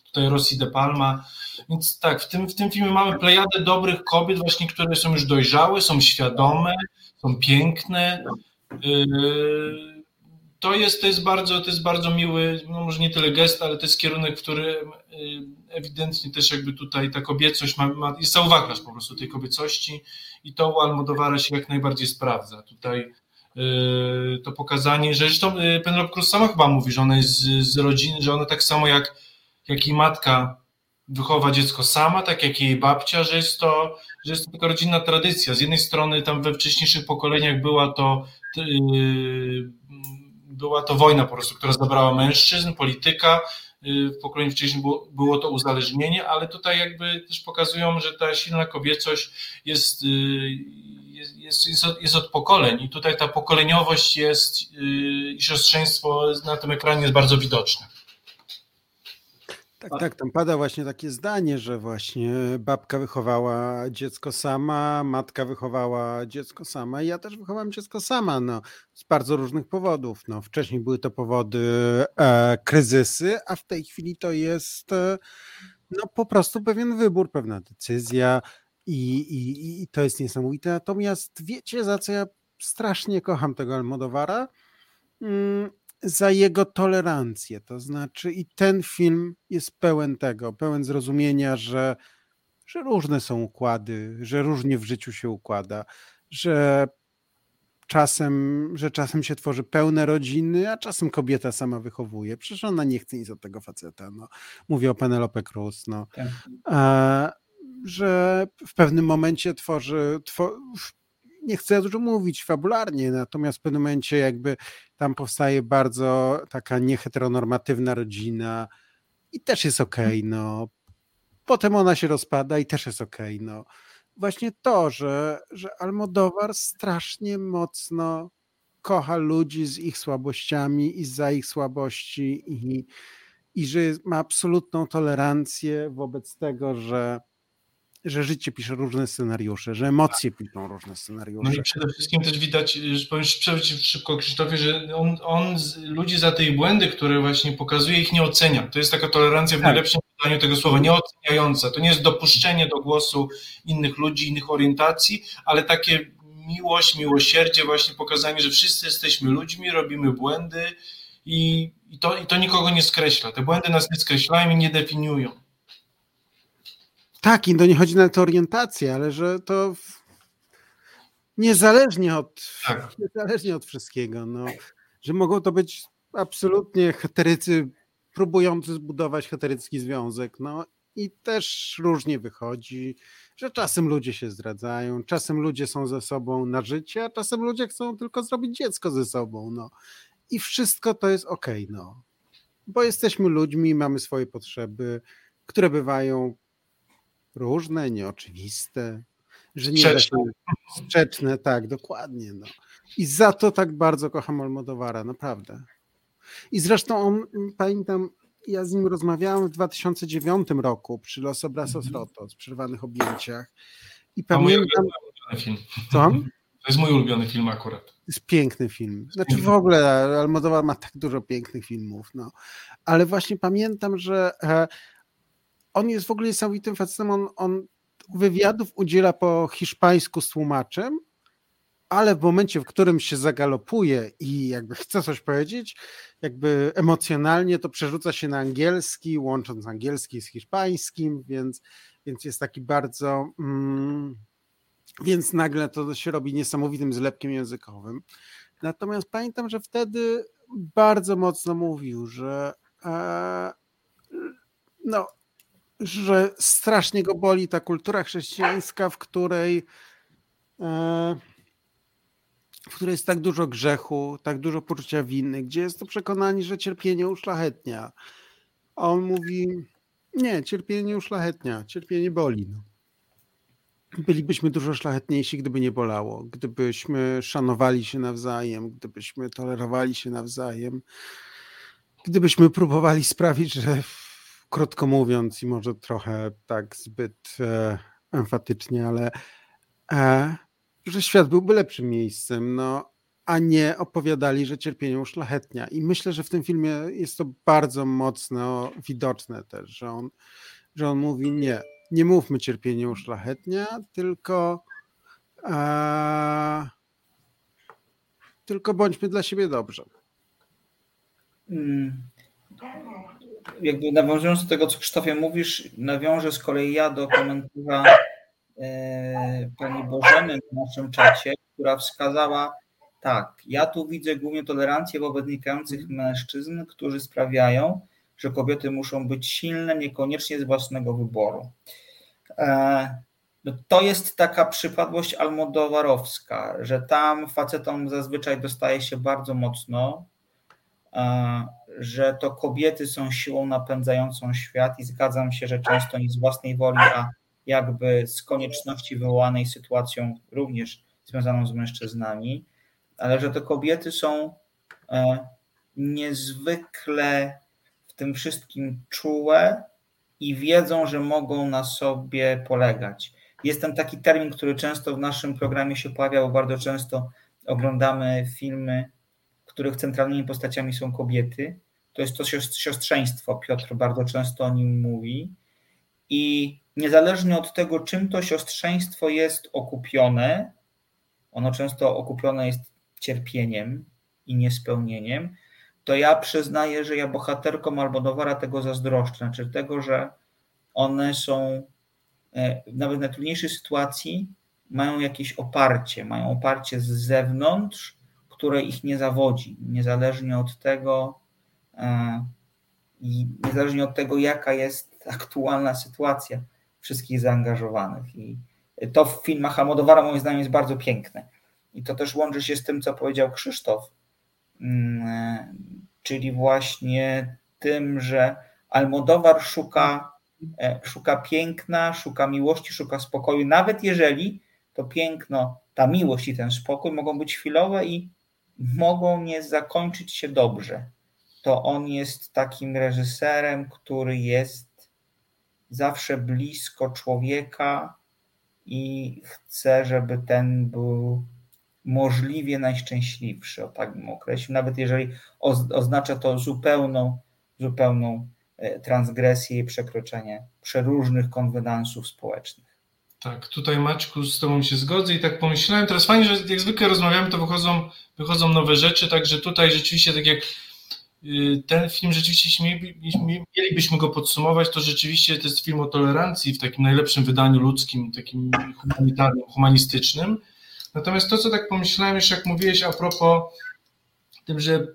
tutaj Rosy de Palma. Więc tak, w tym filmie mamy plejadę dobrych kobiet właśnie, które są już dojrzałe, są świadome, są piękne. To jest bardzo miły, no może nie tyle gest, ale to jest kierunek, w którym ewidentnie też jakby tutaj ta kobiecość jest zauważalność po prostu tej kobiecości i to u Almodóvara się jak najbardziej sprawdza. Tutaj to pokazanie, że zresztą Penelope Cruz sama chyba mówi, że ona jest z rodziny, że ona tak samo jak jej matka wychowa dziecko sama, tak jak jej babcia, że jest to taka rodzinna tradycja. Z jednej strony tam we wcześniejszych pokoleniach była to wojna po prostu, która zabrała mężczyzn, polityka, w pokoleniu wcześniej było to uzależnienie, ale tutaj jakby też pokazują, że ta silna kobiecość jest od pokoleń i tutaj ta pokoleniowość jest i siostrzeństwo na tym ekranie jest bardzo widoczne. Tak, tam pada właśnie takie zdanie, że właśnie babka wychowała dziecko sama, matka wychowała dziecko sama i ja też wychowałam dziecko sama, z bardzo różnych powodów. Wcześniej były to powody kryzysy, a w tej chwili to jest po prostu pewien wybór, pewna decyzja i to jest niesamowite. Natomiast wiecie, za co ja strasznie kocham tego Almodóvara? Za jego tolerancję, to znaczy i ten film jest pełen zrozumienia, że różne są układy, że różnie w życiu się układa, że czasem się tworzy pełne rodziny, a czasem kobieta sama wychowuje. Przecież ona nie chce nic od tego faceta. Mówię o Penelope Cruz. Tak. Że w pewnym momencie nie chcę dużo mówić fabularnie, natomiast w pewnym momencie jakby tam powstaje bardzo taka nieheteronormatywna rodzina i też jest okej. Potem ona się rozpada i też jest okej. Właśnie to, że Almodóvar strasznie mocno kocha ludzi z ich słabościami i za ich słabości i że ma absolutną tolerancję wobec tego, że życie pisze różne scenariusze, że emocje piszą różne scenariusze. No i przede wszystkim też widać, że powiem szybko Krzysztofie, że on ludzi za te ich błędy, które właśnie pokazuje, ich nie ocenia. To jest taka tolerancja w najlepszym wydaniu tego słowa, nieoceniająca. To nie jest dopuszczenie do głosu innych ludzi, innych orientacji, ale takie miłosierdzie, właśnie pokazanie, że wszyscy jesteśmy ludźmi, robimy błędy i to nikogo nie skreśla. Te błędy nas nie skreślają i nie definiują. Tak, i to nie chodzi na tę orientację, ale że to niezależnie od wszystkiego, że mogą to być absolutnie heterycy próbujący zbudować heterycki związek, i też różnie wychodzi, że czasem ludzie się zdradzają, czasem ludzie są ze sobą na życie, a czasem ludzie chcą tylko zrobić dziecko ze sobą, i wszystko to jest okej. Bo jesteśmy ludźmi, mamy swoje potrzeby, które bywają różne, nieoczywiste, że nie sprzeczne, tak, dokładnie. I za to tak bardzo kocham Almodóvara, naprawdę. I zresztą on, pamiętam, ja z nim rozmawiałem w 2009 roku przy Los Obrasos Rotos, Przerwanych objęciach. I pamiętam, to jest mój ulubiony film akurat. To jest piękny film. Znaczy w ogóle Almodóvar ma tak dużo pięknych filmów. Ale właśnie pamiętam, że on jest w ogóle niesamowitym facetem, on wywiadów udziela po hiszpańsku z tłumaczem, ale w momencie, w którym się zagalopuje i jakby chce coś powiedzieć, jakby emocjonalnie to przerzuca się na angielski, łącząc angielski z hiszpańskim, więc jest taki bardzo Więc nagle to się robi niesamowitym zlepkiem językowym. Natomiast pamiętam, że wtedy bardzo mocno mówił, że że strasznie go boli ta kultura chrześcijańska, w której jest tak dużo grzechu, tak dużo poczucia winy, gdzie jest to przekonanie, że cierpienie uszlachetnia. A on mówi, nie, cierpienie nie uszlachetnia, cierpienie boli. No. Bylibyśmy dużo szlachetniejsi, gdyby nie bolało, gdybyśmy szanowali się nawzajem, gdybyśmy tolerowali się nawzajem, gdybyśmy próbowali sprawić, że krótko mówiąc i może trochę tak zbyt emfatycznie, ale że świat byłby lepszym miejscem, a nie opowiadali, że cierpienie uszlachetnia. I myślę, że w tym filmie jest to bardzo mocno widoczne też, że on mówi nie mówmy cierpienie uszlachetnia, tylko bądźmy dla siebie dobrze. Jakby nawiązując do tego, co Krzysztofie mówisz, nawiążę z kolei ja do komentarza pani Bożeny w naszym czacie, która wskazała, tak, ja tu widzę głównie tolerancję wobec nikających mężczyzn, którzy sprawiają, że kobiety muszą być silne, niekoniecznie z własnego wyboru. To jest taka przypadłość almodowarowska, że tam facetom zazwyczaj dostaje się bardzo mocno, że to kobiety są siłą napędzającą świat i zgadzam się, że często nie z własnej woli, a jakby z konieczności wywołanej sytuacją również związaną z mężczyznami, ale że to kobiety są niezwykle w tym wszystkim czułe i wiedzą, że mogą na sobie polegać. Jest ten taki termin, który często w naszym programie się pojawia, bo bardzo często oglądamy filmy, których centralnymi postaciami są kobiety. To jest to siostrzeństwo. Piotr bardzo często o nim mówi. I niezależnie od tego, czym to siostrzeństwo jest okupione, ono często okupione jest cierpieniem i niespełnieniem, to ja przyznaję, że ja bohaterkom Almodóvara tego zazdroszczę. Znaczy tego, że one są nawet w najtrudniejszej sytuacji mają jakieś oparcie. Mają oparcie z zewnątrz, które ich nie zawodzi, niezależnie od tego, jaka jest aktualna sytuacja wszystkich zaangażowanych. I to w filmach Almodóvara moim zdaniem jest bardzo piękne. I to też łączy się z tym, co powiedział Krzysztof, czyli właśnie tym, że Almodóvar szuka piękna, szuka miłości, szuka spokoju, nawet jeżeli to piękno, ta miłość i ten spokój mogą być chwilowe i mogą nie zakończyć się dobrze. To on jest takim reżyserem, który jest zawsze blisko człowieka i chce, żeby ten był możliwie najszczęśliwszy, o tak bym określił, nawet jeżeli oznacza to zupełną transgresję i przekroczenie przeróżnych konwenansów społecznych. Tak, tutaj Maćku, z tobą się zgodzę i tak pomyślałem, teraz fajnie, że jak zwykle rozmawiamy, to wychodzą nowe rzeczy, także tutaj rzeczywiście tak jak ten film, rzeczywiście jeśli mielibyśmy go podsumować, to rzeczywiście to jest film o tolerancji w takim najlepszym wydaniu ludzkim, takim humanitarnym, humanistycznym. Natomiast to, co tak pomyślałem jeszcze, jak mówiłeś a propos tym, że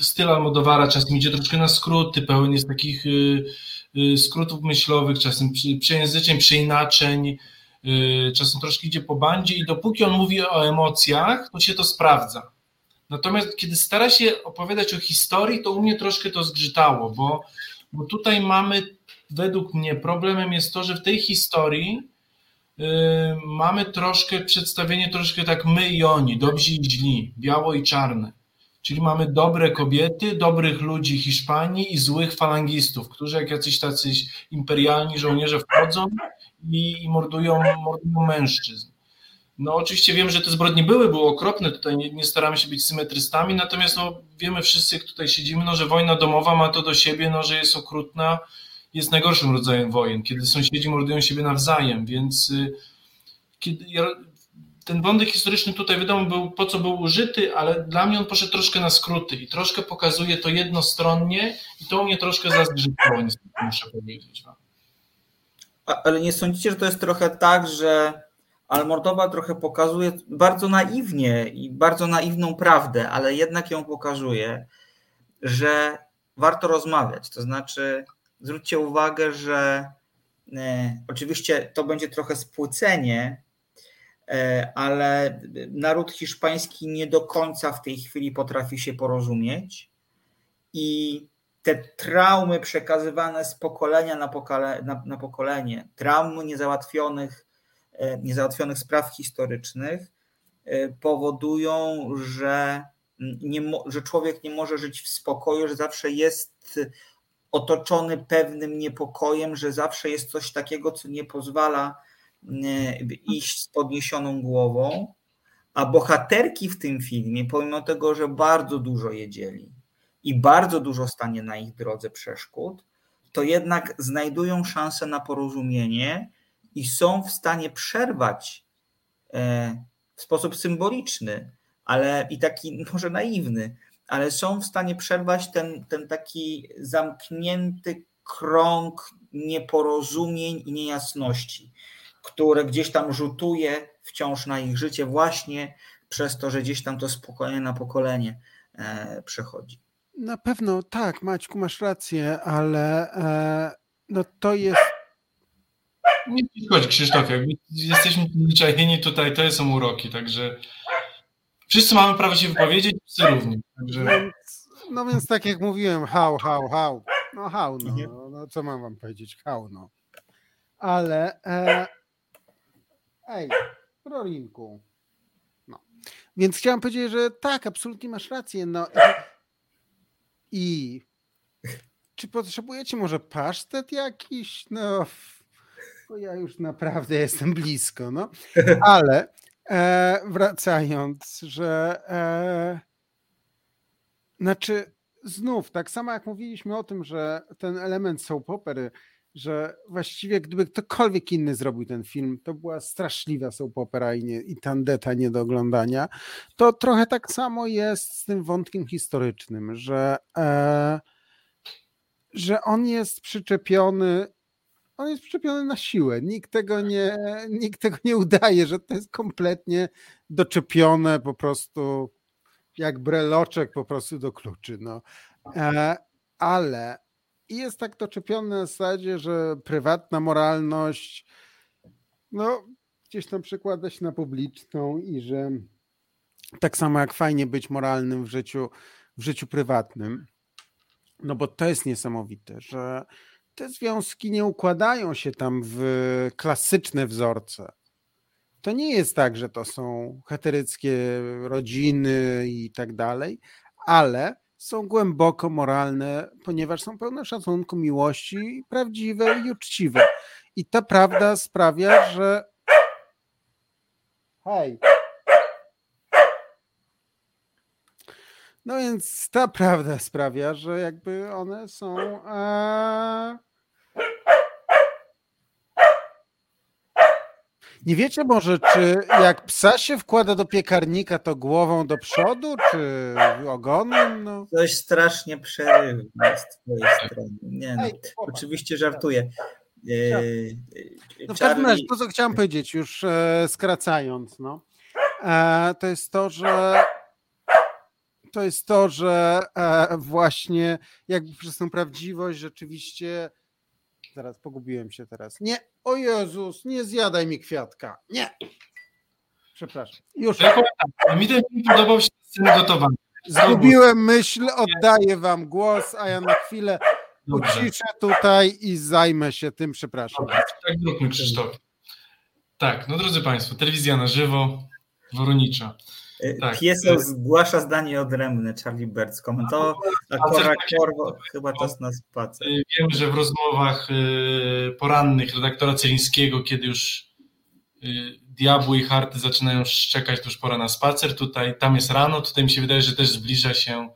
styl Almodóvara czasem idzie troszkę na skróty, pełen jest takich skrótów myślowych, czasem przejęzyczeń, przeinaczeń, czasem troszkę idzie po bandzie i dopóki on mówi o emocjach, to się to sprawdza. Natomiast kiedy stara się opowiadać o historii, to u mnie troszkę to zgrzytało, bo tutaj mamy, według mnie problemem jest to, że w tej historii mamy troszkę przedstawienie, troszkę tak my i oni, dobrzy i źli, biało i czarne. Czyli mamy dobre kobiety, dobrych ludzi Hiszpanii i złych falangistów, którzy jak jacyś tacy imperialni żołnierze wchodzą i mordują mężczyzn. No oczywiście wiem, że te zbrodnie były okropne, tutaj nie staramy się być symetrystami, natomiast wiemy wszyscy, jak tutaj siedzimy, że wojna domowa ma to do siebie, że jest okrutna, jest najgorszym rodzajem wojen, kiedy sąsiedzi mordują siebie nawzajem, więc ten wątek historyczny tutaj wiadomo był, po co był użyty, ale dla mnie on poszedł troszkę na skróty i troszkę pokazuje to jednostronnie i to mnie troszkę zazdrzyło, muszę powiedzieć wam. Ale nie sądzicie, że to jest trochę tak, że Almodóvar trochę pokazuje bardzo naiwnie i bardzo naiwną prawdę, ale jednak ją pokazuje, że warto rozmawiać. To znaczy zwróćcie uwagę, że oczywiście to będzie trochę spłycenie, ale naród hiszpański nie do końca w tej chwili potrafi się porozumieć i te traumy przekazywane z pokolenia na pokolenie, traumy niezałatwionych spraw historycznych powodują, że człowiek nie może żyć w spokoju, że zawsze jest otoczony pewnym niepokojem, że zawsze jest coś takiego, co nie pozwala iść z podniesioną głową, a bohaterki w tym filmie, pomimo tego, że bardzo dużo jedzieli i bardzo dużo stanie na ich drodze przeszkód, to jednak znajdują szansę na porozumienie i są w stanie przerwać w sposób symboliczny, ale i taki może naiwny, ale są w stanie przerwać ten taki zamknięty krąg nieporozumień i niejasności, które gdzieś tam rzutuje wciąż na ich życie właśnie przez to, że gdzieś tam to z pokolenia na pokolenie przechodzi. Na pewno tak, Maćku, masz rację, ale no to jest... Nie chodź, Krzysztofie, jesteśmy zwyczajeni tutaj, to są uroki, także wszyscy mamy prawo się wypowiedzieć, wszyscy równi. Także... No więc tak jak mówiłem, hał. No co mam wam powiedzieć, hał. Ale prorinku. No. Więc chciałem powiedzieć, że tak, absolutnie masz rację. No i czy potrzebujecie może pasztet jakiś? No, bo ja już naprawdę jestem blisko. No. Ale wracając, że znaczy znów, tak samo jak mówiliśmy o tym, że ten element soap opery, że właściwie gdyby ktokolwiek inny zrobił ten film, to była straszliwa soap opera i tandeta nie do oglądania, to trochę tak samo jest z tym wątkiem historycznym, że on jest przyczepiony na siłę. Nikt tego nie udaje, że to jest kompletnie doczepione po prostu jak breloczek po prostu do kluczy. No. Ale jest tak doczepiony na zasadzie, że prywatna moralność no gdzieś tam przekłada się na publiczną i że tak samo jak fajnie być moralnym w życiu prywatnym, no bo to jest niesamowite, że te związki nie układają się tam w klasyczne wzorce. To nie jest tak, że to są heteryckie rodziny i tak dalej, ale są głęboko moralne, ponieważ są pełne szacunku, miłości, prawdziwe i uczciwe. I ta prawda sprawia, że... Hej! No więc ta prawda sprawia, że jakby one są... Nie wiecie może, czy jak psa się wkłada do piekarnika, to głową do przodu, czy ogonem? No. Coś strasznie przerywne z twojej strony. Nie, no. Oczywiście żartuję. No, w każdym razie to, co chciałem powiedzieć, już skracając, no, to jest to, że właśnie jakby przez tą prawdziwość rzeczywiście... Zaraz, pogubiłem się teraz. Nie, o Jezus, nie zjadaj mi kwiatka. Nie. Przepraszam. Już. Mi ten film podobał się sceny gotowania. Zgubiłem myśl, oddaję wam głos, a ja na chwilę uciszę tutaj i zajmę się tym. Przepraszam. Dobra, tak zróbmy, Krzysztof. Tak, no drodzy państwo, telewizja na żywo, Woronicza. Tak. Piesel zgłasza zdanie odrębne, Charlie Bert skomentował, a Kora Korwo chyba czas na spacer. Wiem, że w rozmowach porannych redaktora Celińskiego, kiedy już diabły i harty zaczynają szczekać, to już pora na spacer, tutaj, tam jest rano, tutaj mi się wydaje, że też zbliża się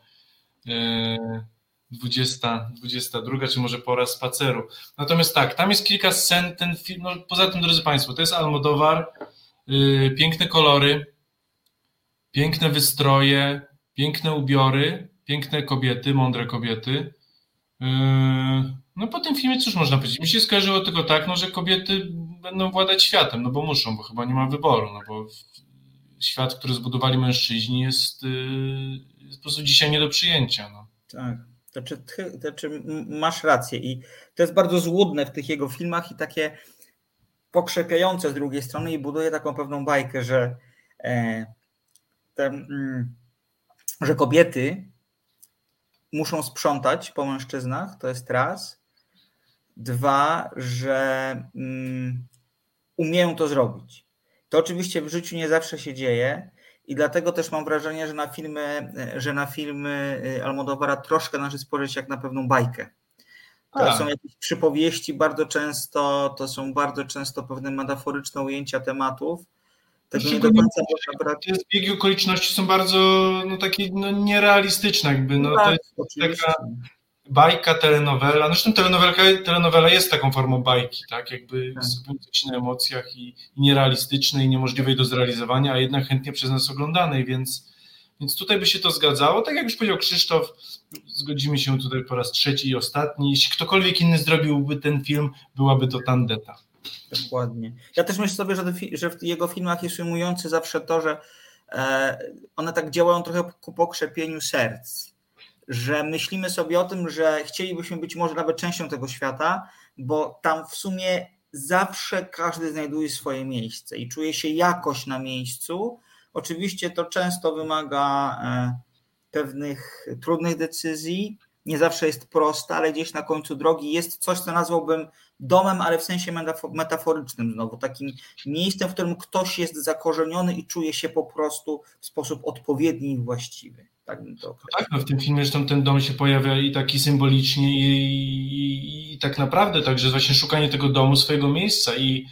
22, czy może pora spaceru. Natomiast tak, tam jest kilka scen, ten film, no, poza tym, drodzy państwo, to jest Almodóvar, piękne kolory, piękne wystroje, piękne ubiory, piękne kobiety, mądre kobiety. No po tym filmie cóż można powiedzieć? Mi się skojarzyło tylko tak, no, że kobiety będą władać światem, no bo muszą, bo chyba nie ma wyboru, no bo świat, który zbudowali mężczyźni jest po prostu dzisiaj nie do przyjęcia. No. Tak, to czy masz rację i to jest bardzo złudne w tych jego filmach i takie pokrzepiające z drugiej strony i buduje taką pewną bajkę, że kobiety muszą sprzątać po mężczyznach, to jest raz. Dwa, że umieją to zrobić. To oczywiście w życiu nie zawsze się dzieje i dlatego też mam wrażenie, że na filmy Almodóvara troszkę należy spojrzeć jak na pewną bajkę. To są jakieś przypowieści, bardzo często pewne metaforyczne ujęcia tematów. Te zbiegi okoliczności są bardzo takie nierealistyczne. To jest taka bajka, telenowela. Zresztą telenowela jest taką formą bajki, tak? Skupiającej się na emocjach i nierealistycznej, i niemożliwej do zrealizowania, a jednak chętnie przez nas oglądanej, więc tutaj by się to zgadzało. Tak jak już powiedział Krzysztof, zgodzimy się tutaj po raz trzeci i ostatni. Jeśli ktokolwiek inny zrobiłby ten film, byłaby to tandeta. Dokładnie. Ja też myślę sobie, że w jego filmach jest ujmujący zawsze to, że one tak działają trochę ku pokrzepieniu serc, że myślimy sobie o tym, że chcielibyśmy być może nawet częścią tego świata, bo tam w sumie zawsze każdy znajduje swoje miejsce i czuje się jakoś na miejscu. Oczywiście to często wymaga pewnych trudnych decyzji, nie zawsze jest prosta, ale gdzieś na końcu drogi jest coś, co nazwałbym domem, ale w sensie metaforycznym znowu, takim miejscem, w którym ktoś jest zakorzeniony i czuje się po prostu w sposób odpowiedni i właściwy. Tak bym to określił. Tak, no w tym filmie zresztą ten dom się pojawia i taki symbolicznie i tak naprawdę, także właśnie szukanie tego domu, swojego miejsca i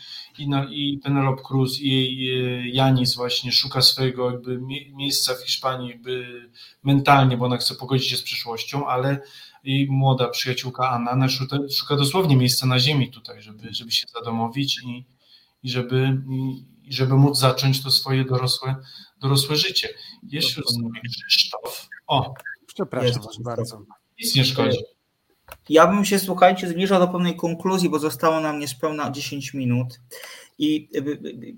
Penelope Cruz i Janis właśnie szuka swojego miejsca w Hiszpanii mentalnie, bo ona chce pogodzić się z przyszłością, ale i młoda przyjaciółka Anna szuka dosłownie miejsca na ziemi tutaj, żeby się zadomowić i żeby móc zacząć to swoje dorosłe życie. Jeśli Krzysztof... Przepraszam bardzo. Nic nie szkodzi. Ja bym się, słuchajcie, zbliżał do pewnej konkluzji, bo zostało nam niespełna 10 minut i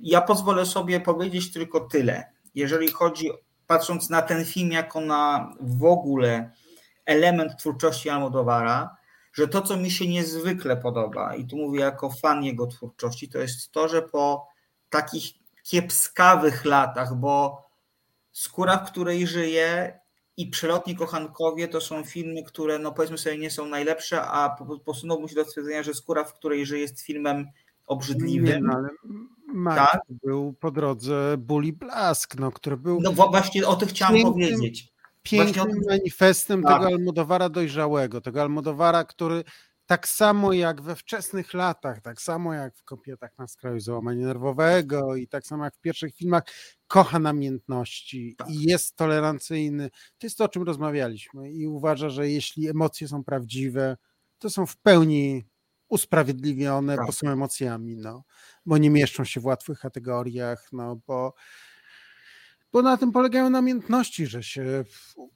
ja pozwolę sobie powiedzieć tylko tyle. Jeżeli chodzi, patrząc na ten film jako na w ogóle element twórczości Almodóvara, że to, co mi się niezwykle podoba, i tu mówię jako fan jego twórczości, to jest to, że po takich kiepskawych latach, bo Skóra, w której żyje i Przelotni kochankowie to są filmy, które powiedzmy sobie nie są najlepsze, a posunąłbym się do stwierdzenia, że Skóra, w której żyje jest filmem obrzydliwym. Nie, ale tak? Był po drodze Ból i Blask, który był... Właśnie o tym chciałem powiedzieć. Pięknym manifestem tego Almodóvara dojrzałego, tego Almodóvara, który tak samo jak we wczesnych latach, tak samo jak w Kobietach na skraju załamania nerwowego i tak samo jak w pierwszych filmach kocha namiętności i jest tolerancyjny. To jest to, o czym rozmawialiśmy i uważa, że jeśli emocje są prawdziwe, to są w pełni usprawiedliwione, bo są emocjami, bo nie mieszczą się w łatwych kategoriach, bo na tym polegają namiętności,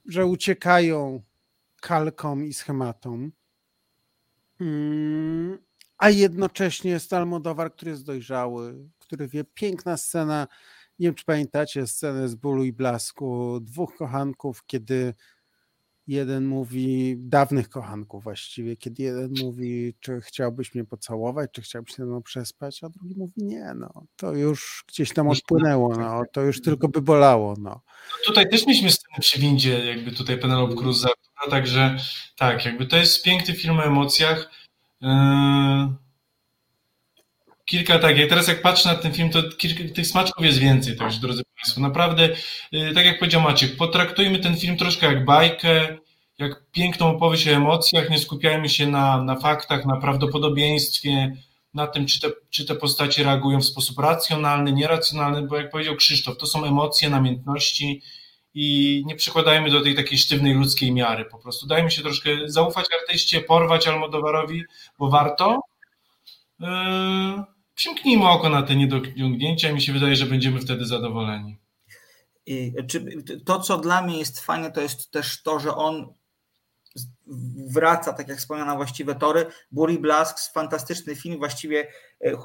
że uciekają kalkom i schematom, a jednocześnie jest Almodóvar, który jest dojrzały, który wie, piękna scena, nie wiem czy pamiętacie scenę z Bólu i Blasku, dwóch kochanków, kiedy jeden mówi, dawnych kochanków właściwie, kiedy jeden mówi, czy chciałbyś mnie pocałować, czy chciałbyś ze mną przespać, a drugi mówi, nie, to już gdzieś tam odpłynęło, to już tylko by bolało. Tutaj też mieliśmy scenę przy windzie, tutaj Penelope Cruz, także tak, to jest piękny film o emocjach. Teraz jak patrzę na ten film, to tych smaczków jest więcej, także drodzy Państwo, naprawdę, tak jak powiedział Maciek, potraktujmy ten film troszkę jak bajkę, jak piękną opowieść o emocjach, nie skupiajmy się na faktach, na prawdopodobieństwie, na tym, czy te postacie reagują w sposób racjonalny, nieracjonalny, bo jak powiedział Krzysztof, to są emocje, namiętności i nie przykładajmy do tej takiej sztywnej ludzkiej miary, po prostu dajmy się troszkę zaufać artyście, porwać Almodóvarowi, bo warto. Przymknijmy oko na te niedociągnięcia i mi się wydaje, że będziemy wtedy zadowoleni. To, co dla mnie jest fajne, to jest też to, że on wraca, tak jak wspomniałem, na właściwe tory. Buri Blask, fantastyczny film, właściwie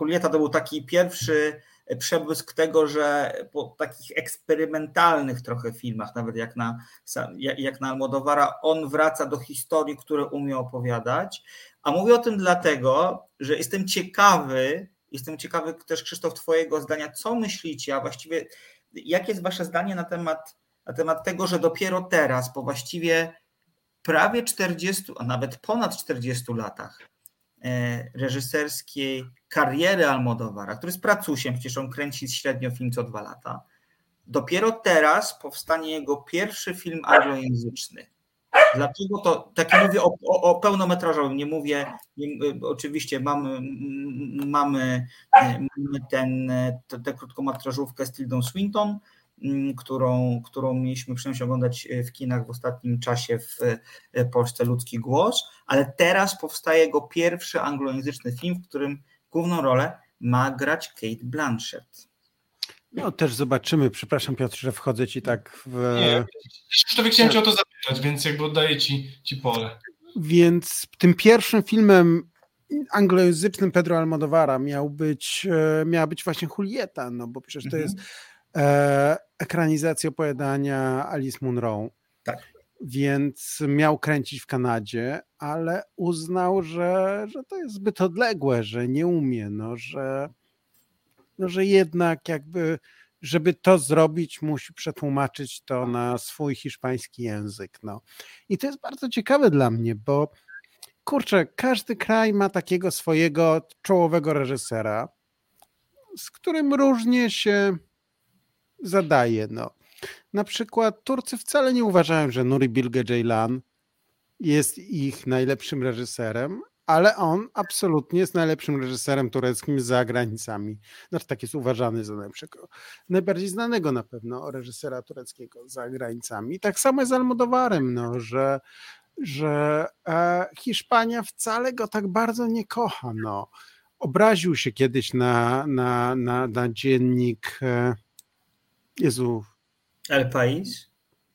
Julieta to był taki pierwszy przebłysk tego, że po takich eksperymentalnych trochę filmach, nawet jak na Almodóvara, on wraca do historii, które umie opowiadać. A mówię o tym dlatego, że jestem ciekawy też, Krzysztof, twojego zdania, co myślicie, a właściwie jakie jest wasze zdanie na temat tego, że dopiero teraz, po właściwie prawie 40, a nawet ponad 40 latach reżyserskiej kariery Almodóvara, który jest pracusiem, przecież on kręci średnio film co 2 lata, dopiero teraz powstanie jego pierwszy film anglojęzyczny. Dlaczego to, tak mówię o pełnometrażowym, nie mówię, oczywiście mamy tę krótkometrażówkę z Tildą Swinton, którą mieliśmy przyjemność oglądać w kinach w ostatnim czasie w Polsce, Ludzki Głos, ale teraz powstaje jego pierwszy anglojęzyczny film, w którym główną rolę ma grać Cate Blanchett. No też zobaczymy, przepraszam Piotr, że wchodzę ci tak w... Nie, Krzysztofie, chciałem cię o to zapytać, więc jakby oddaję ci pole. Więc tym pierwszym filmem anglojęzycznym Pedro Almodóvara miała być właśnie Julieta, no bo przecież to jest ekranizacja opowiadania Alice Munro. Tak. Więc miał kręcić w Kanadzie, ale uznał, że to jest zbyt odległe, że nie umie, że jednak jakby, żeby to zrobić, musi przetłumaczyć to na swój hiszpański język. No. I to jest bardzo ciekawe dla mnie, bo kurczę, każdy kraj ma takiego swojego czołowego reżysera, z którym różnie się zadaje. No. Na przykład Turcy wcale nie uważają, że Nuri Bilge Ceylan jest ich najlepszym reżyserem, ale on absolutnie jest najlepszym reżyserem tureckim za granicami. Znaczy tak jest uważany za najbardziej znanego na pewno reżysera tureckiego za granicami. Tak samo z Almodóvarem, no, że Hiszpania wcale go tak bardzo nie kocha. No. Obraził się kiedyś na dziennik... Jezu. El País?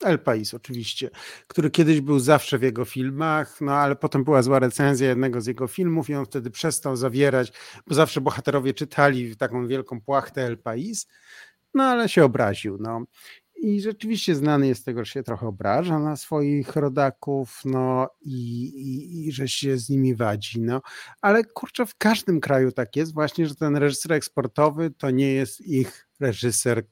El País, oczywiście, który kiedyś był zawsze w jego filmach, no ale potem była zła recenzja jednego z jego filmów i on wtedy przestał zawierać, bo zawsze bohaterowie czytali taką wielką płachtę El País, no ale się obraził. No. I rzeczywiście znany jest z tego, że się trochę obraża na swoich rodaków, no i że się z nimi wadzi, no. Ale kurczę, w każdym kraju tak jest właśnie, że ten reżyser eksportowy to nie jest ich reżyser,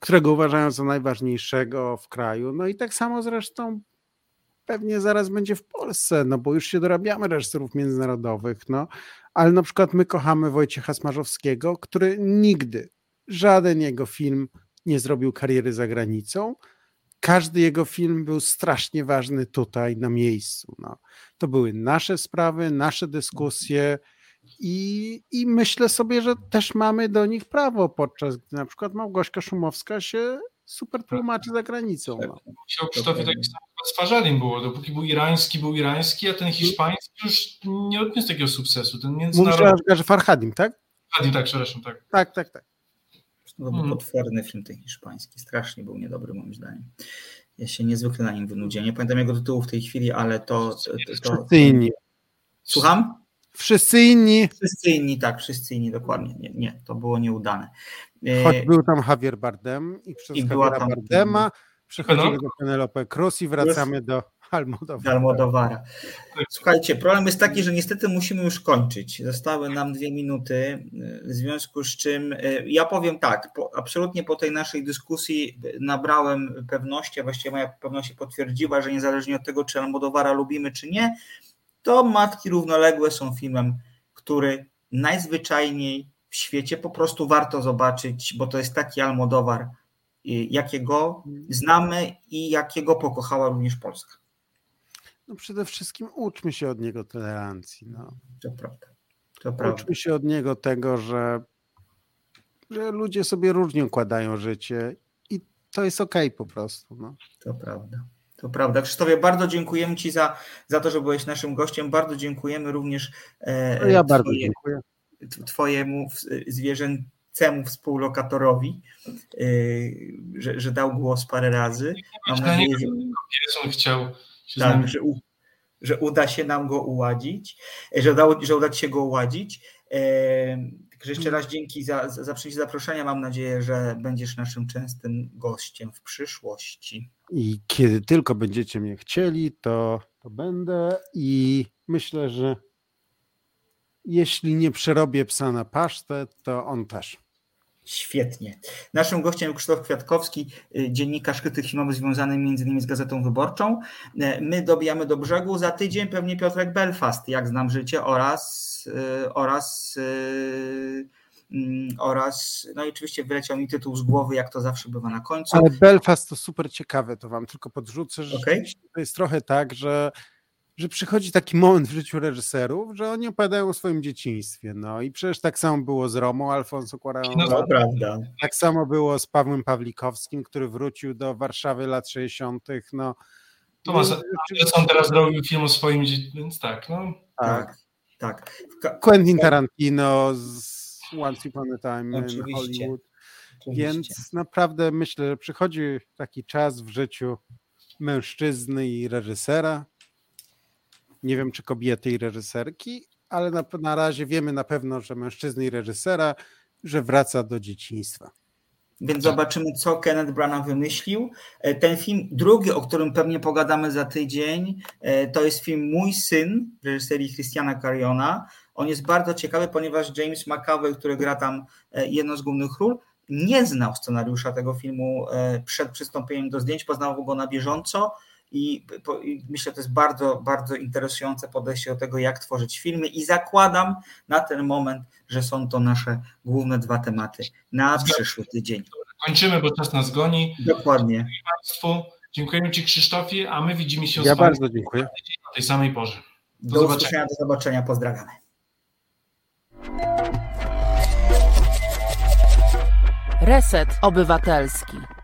którego uważają za najważniejszego w kraju. No i tak samo zresztą pewnie zaraz będzie w Polsce, no bo już się dorabiamy reżyserów międzynarodowych, no. Ale na przykład my kochamy Wojciecha Smarzowskiego, który nigdy, żaden jego film nie zrobił kariery za granicą. Każdy jego film był strasznie ważny tutaj, na miejscu. No. To były nasze sprawy, nasze dyskusje i myślę sobie, że też mamy do nich prawo, podczas gdy na przykład Małgośka Szumowska się super tłumaczy za granicą. No. Musiał Krzysztofie tak samo z Farhadim było, dopóki był irański, a ten hiszpański już nie odniósł takiego sukcesu. Ten międzynarodowy... Mówisz, że Farhadim, tak? Farhadim, tak, przepraszam, tak. Tak. To był potworny film ten hiszpański, strasznie był niedobry moim zdaniem. Ja się niezwykle na nim wynudziłem. Nie pamiętam jego tytułu w tej chwili, ale to... Wszyscy inni. Słucham? Wszyscy inni, tak, wszyscy inni, dokładnie. Nie, to było nieudane. Choć był tam Javier Bardem i przez Javiera Bardema przechodzimy do Penelope Cruz i wracamy do Almodóvara. Słuchajcie, problem jest taki, że niestety musimy już kończyć. Zostały nam 2 minuty, w związku z czym ja powiem tak, absolutnie po tej naszej dyskusji nabrałem pewności, a właściwie moja pewność się potwierdziła, że niezależnie od tego, czy Almodóvara lubimy, czy nie, to Matki Równoległe są filmem, który najzwyczajniej w świecie po prostu warto zobaczyć, bo to jest taki Almodóvar, jakiego znamy i jakiego pokochała również Polska. No przede wszystkim uczmy się od niego tolerancji. No. To prawda. Uczmy się od niego tego, że ludzie sobie różnie układają życie i to jest okej po prostu. No. To prawda. Krzysztofie, bardzo dziękujemy ci za to, że byłeś naszym gościem. Bardzo dziękujemy również twojemu zwierzęcemu współlokatorowi, że dał głos parę razy. Mam nadzieję, że... on chciał Tak. Że uda się nam go uładzić, że uda się go uładzić. Także jeszcze raz dzięki za przyjęcie zaproszenia. Mam nadzieję, że będziesz naszym częstym gościem w przyszłości. I kiedy tylko będziecie mnie chcieli, to będę i myślę, że jeśli nie przerobię psa na pasztet, to on też. Świetnie. Naszym gościem Krzysztof Kwiatkowski, dziennikarz, krytyk filmowy związany m.in. z Gazetą Wyborczą. My dobijamy do brzegu. Za tydzień pewnie Piotrek Belfast, jak znam życie, oraz no i oczywiście wyleciał mi tytuł z głowy, jak to zawsze bywa na końcu. Ale Belfast to super ciekawe, to wam tylko podrzucę, że to jest trochę tak, że przychodzi taki moment w życiu reżyserów, że oni opowiadają o swoim dzieciństwie. No i przecież tak samo było z Romą, Alfonso Cuarón. No to prawda. Tak samo było z Pawłem Pawlikowskim, który wrócił do Warszawy lat 60. No. Tomasz, on teraz robił film o swoim dzieciństwie, więc tak, no. Tak. Quentin Tarantino z Once Upon a Time in Hollywood. Więc naprawdę myślę, że przychodzi taki czas w życiu mężczyzny i reżysera. Nie wiem, czy kobiety i reżyserki, ale na razie wiemy na pewno, że mężczyzny i reżysera, że wraca do dzieciństwa. Więc zobaczymy, co Kenneth Branagh wymyślił. Ten film drugi, o którym pewnie pogadamy za tydzień, to jest film Mój syn, w reżyserii Christiana Cariona. On jest bardzo ciekawy, ponieważ James McAvoy, który gra tam jedną z głównych ról, nie znał scenariusza tego filmu przed przystąpieniem do zdjęć, poznał go na bieżąco. I myślę, że to jest bardzo, bardzo interesujące podejście do tego, jak tworzyć filmy, i zakładam na ten moment, że są to nasze główne dwa tematy na przyszły tydzień. Kończymy, bo czas nas goni. Dokładnie. Dziękuję Państwu. Dziękujemy Ci, Krzysztofie, a my widzimy się z Wami bardzo dziękuję. Na tej samej porze. Do zobaczenia, pozdrawiamy. Reset Obywatelski.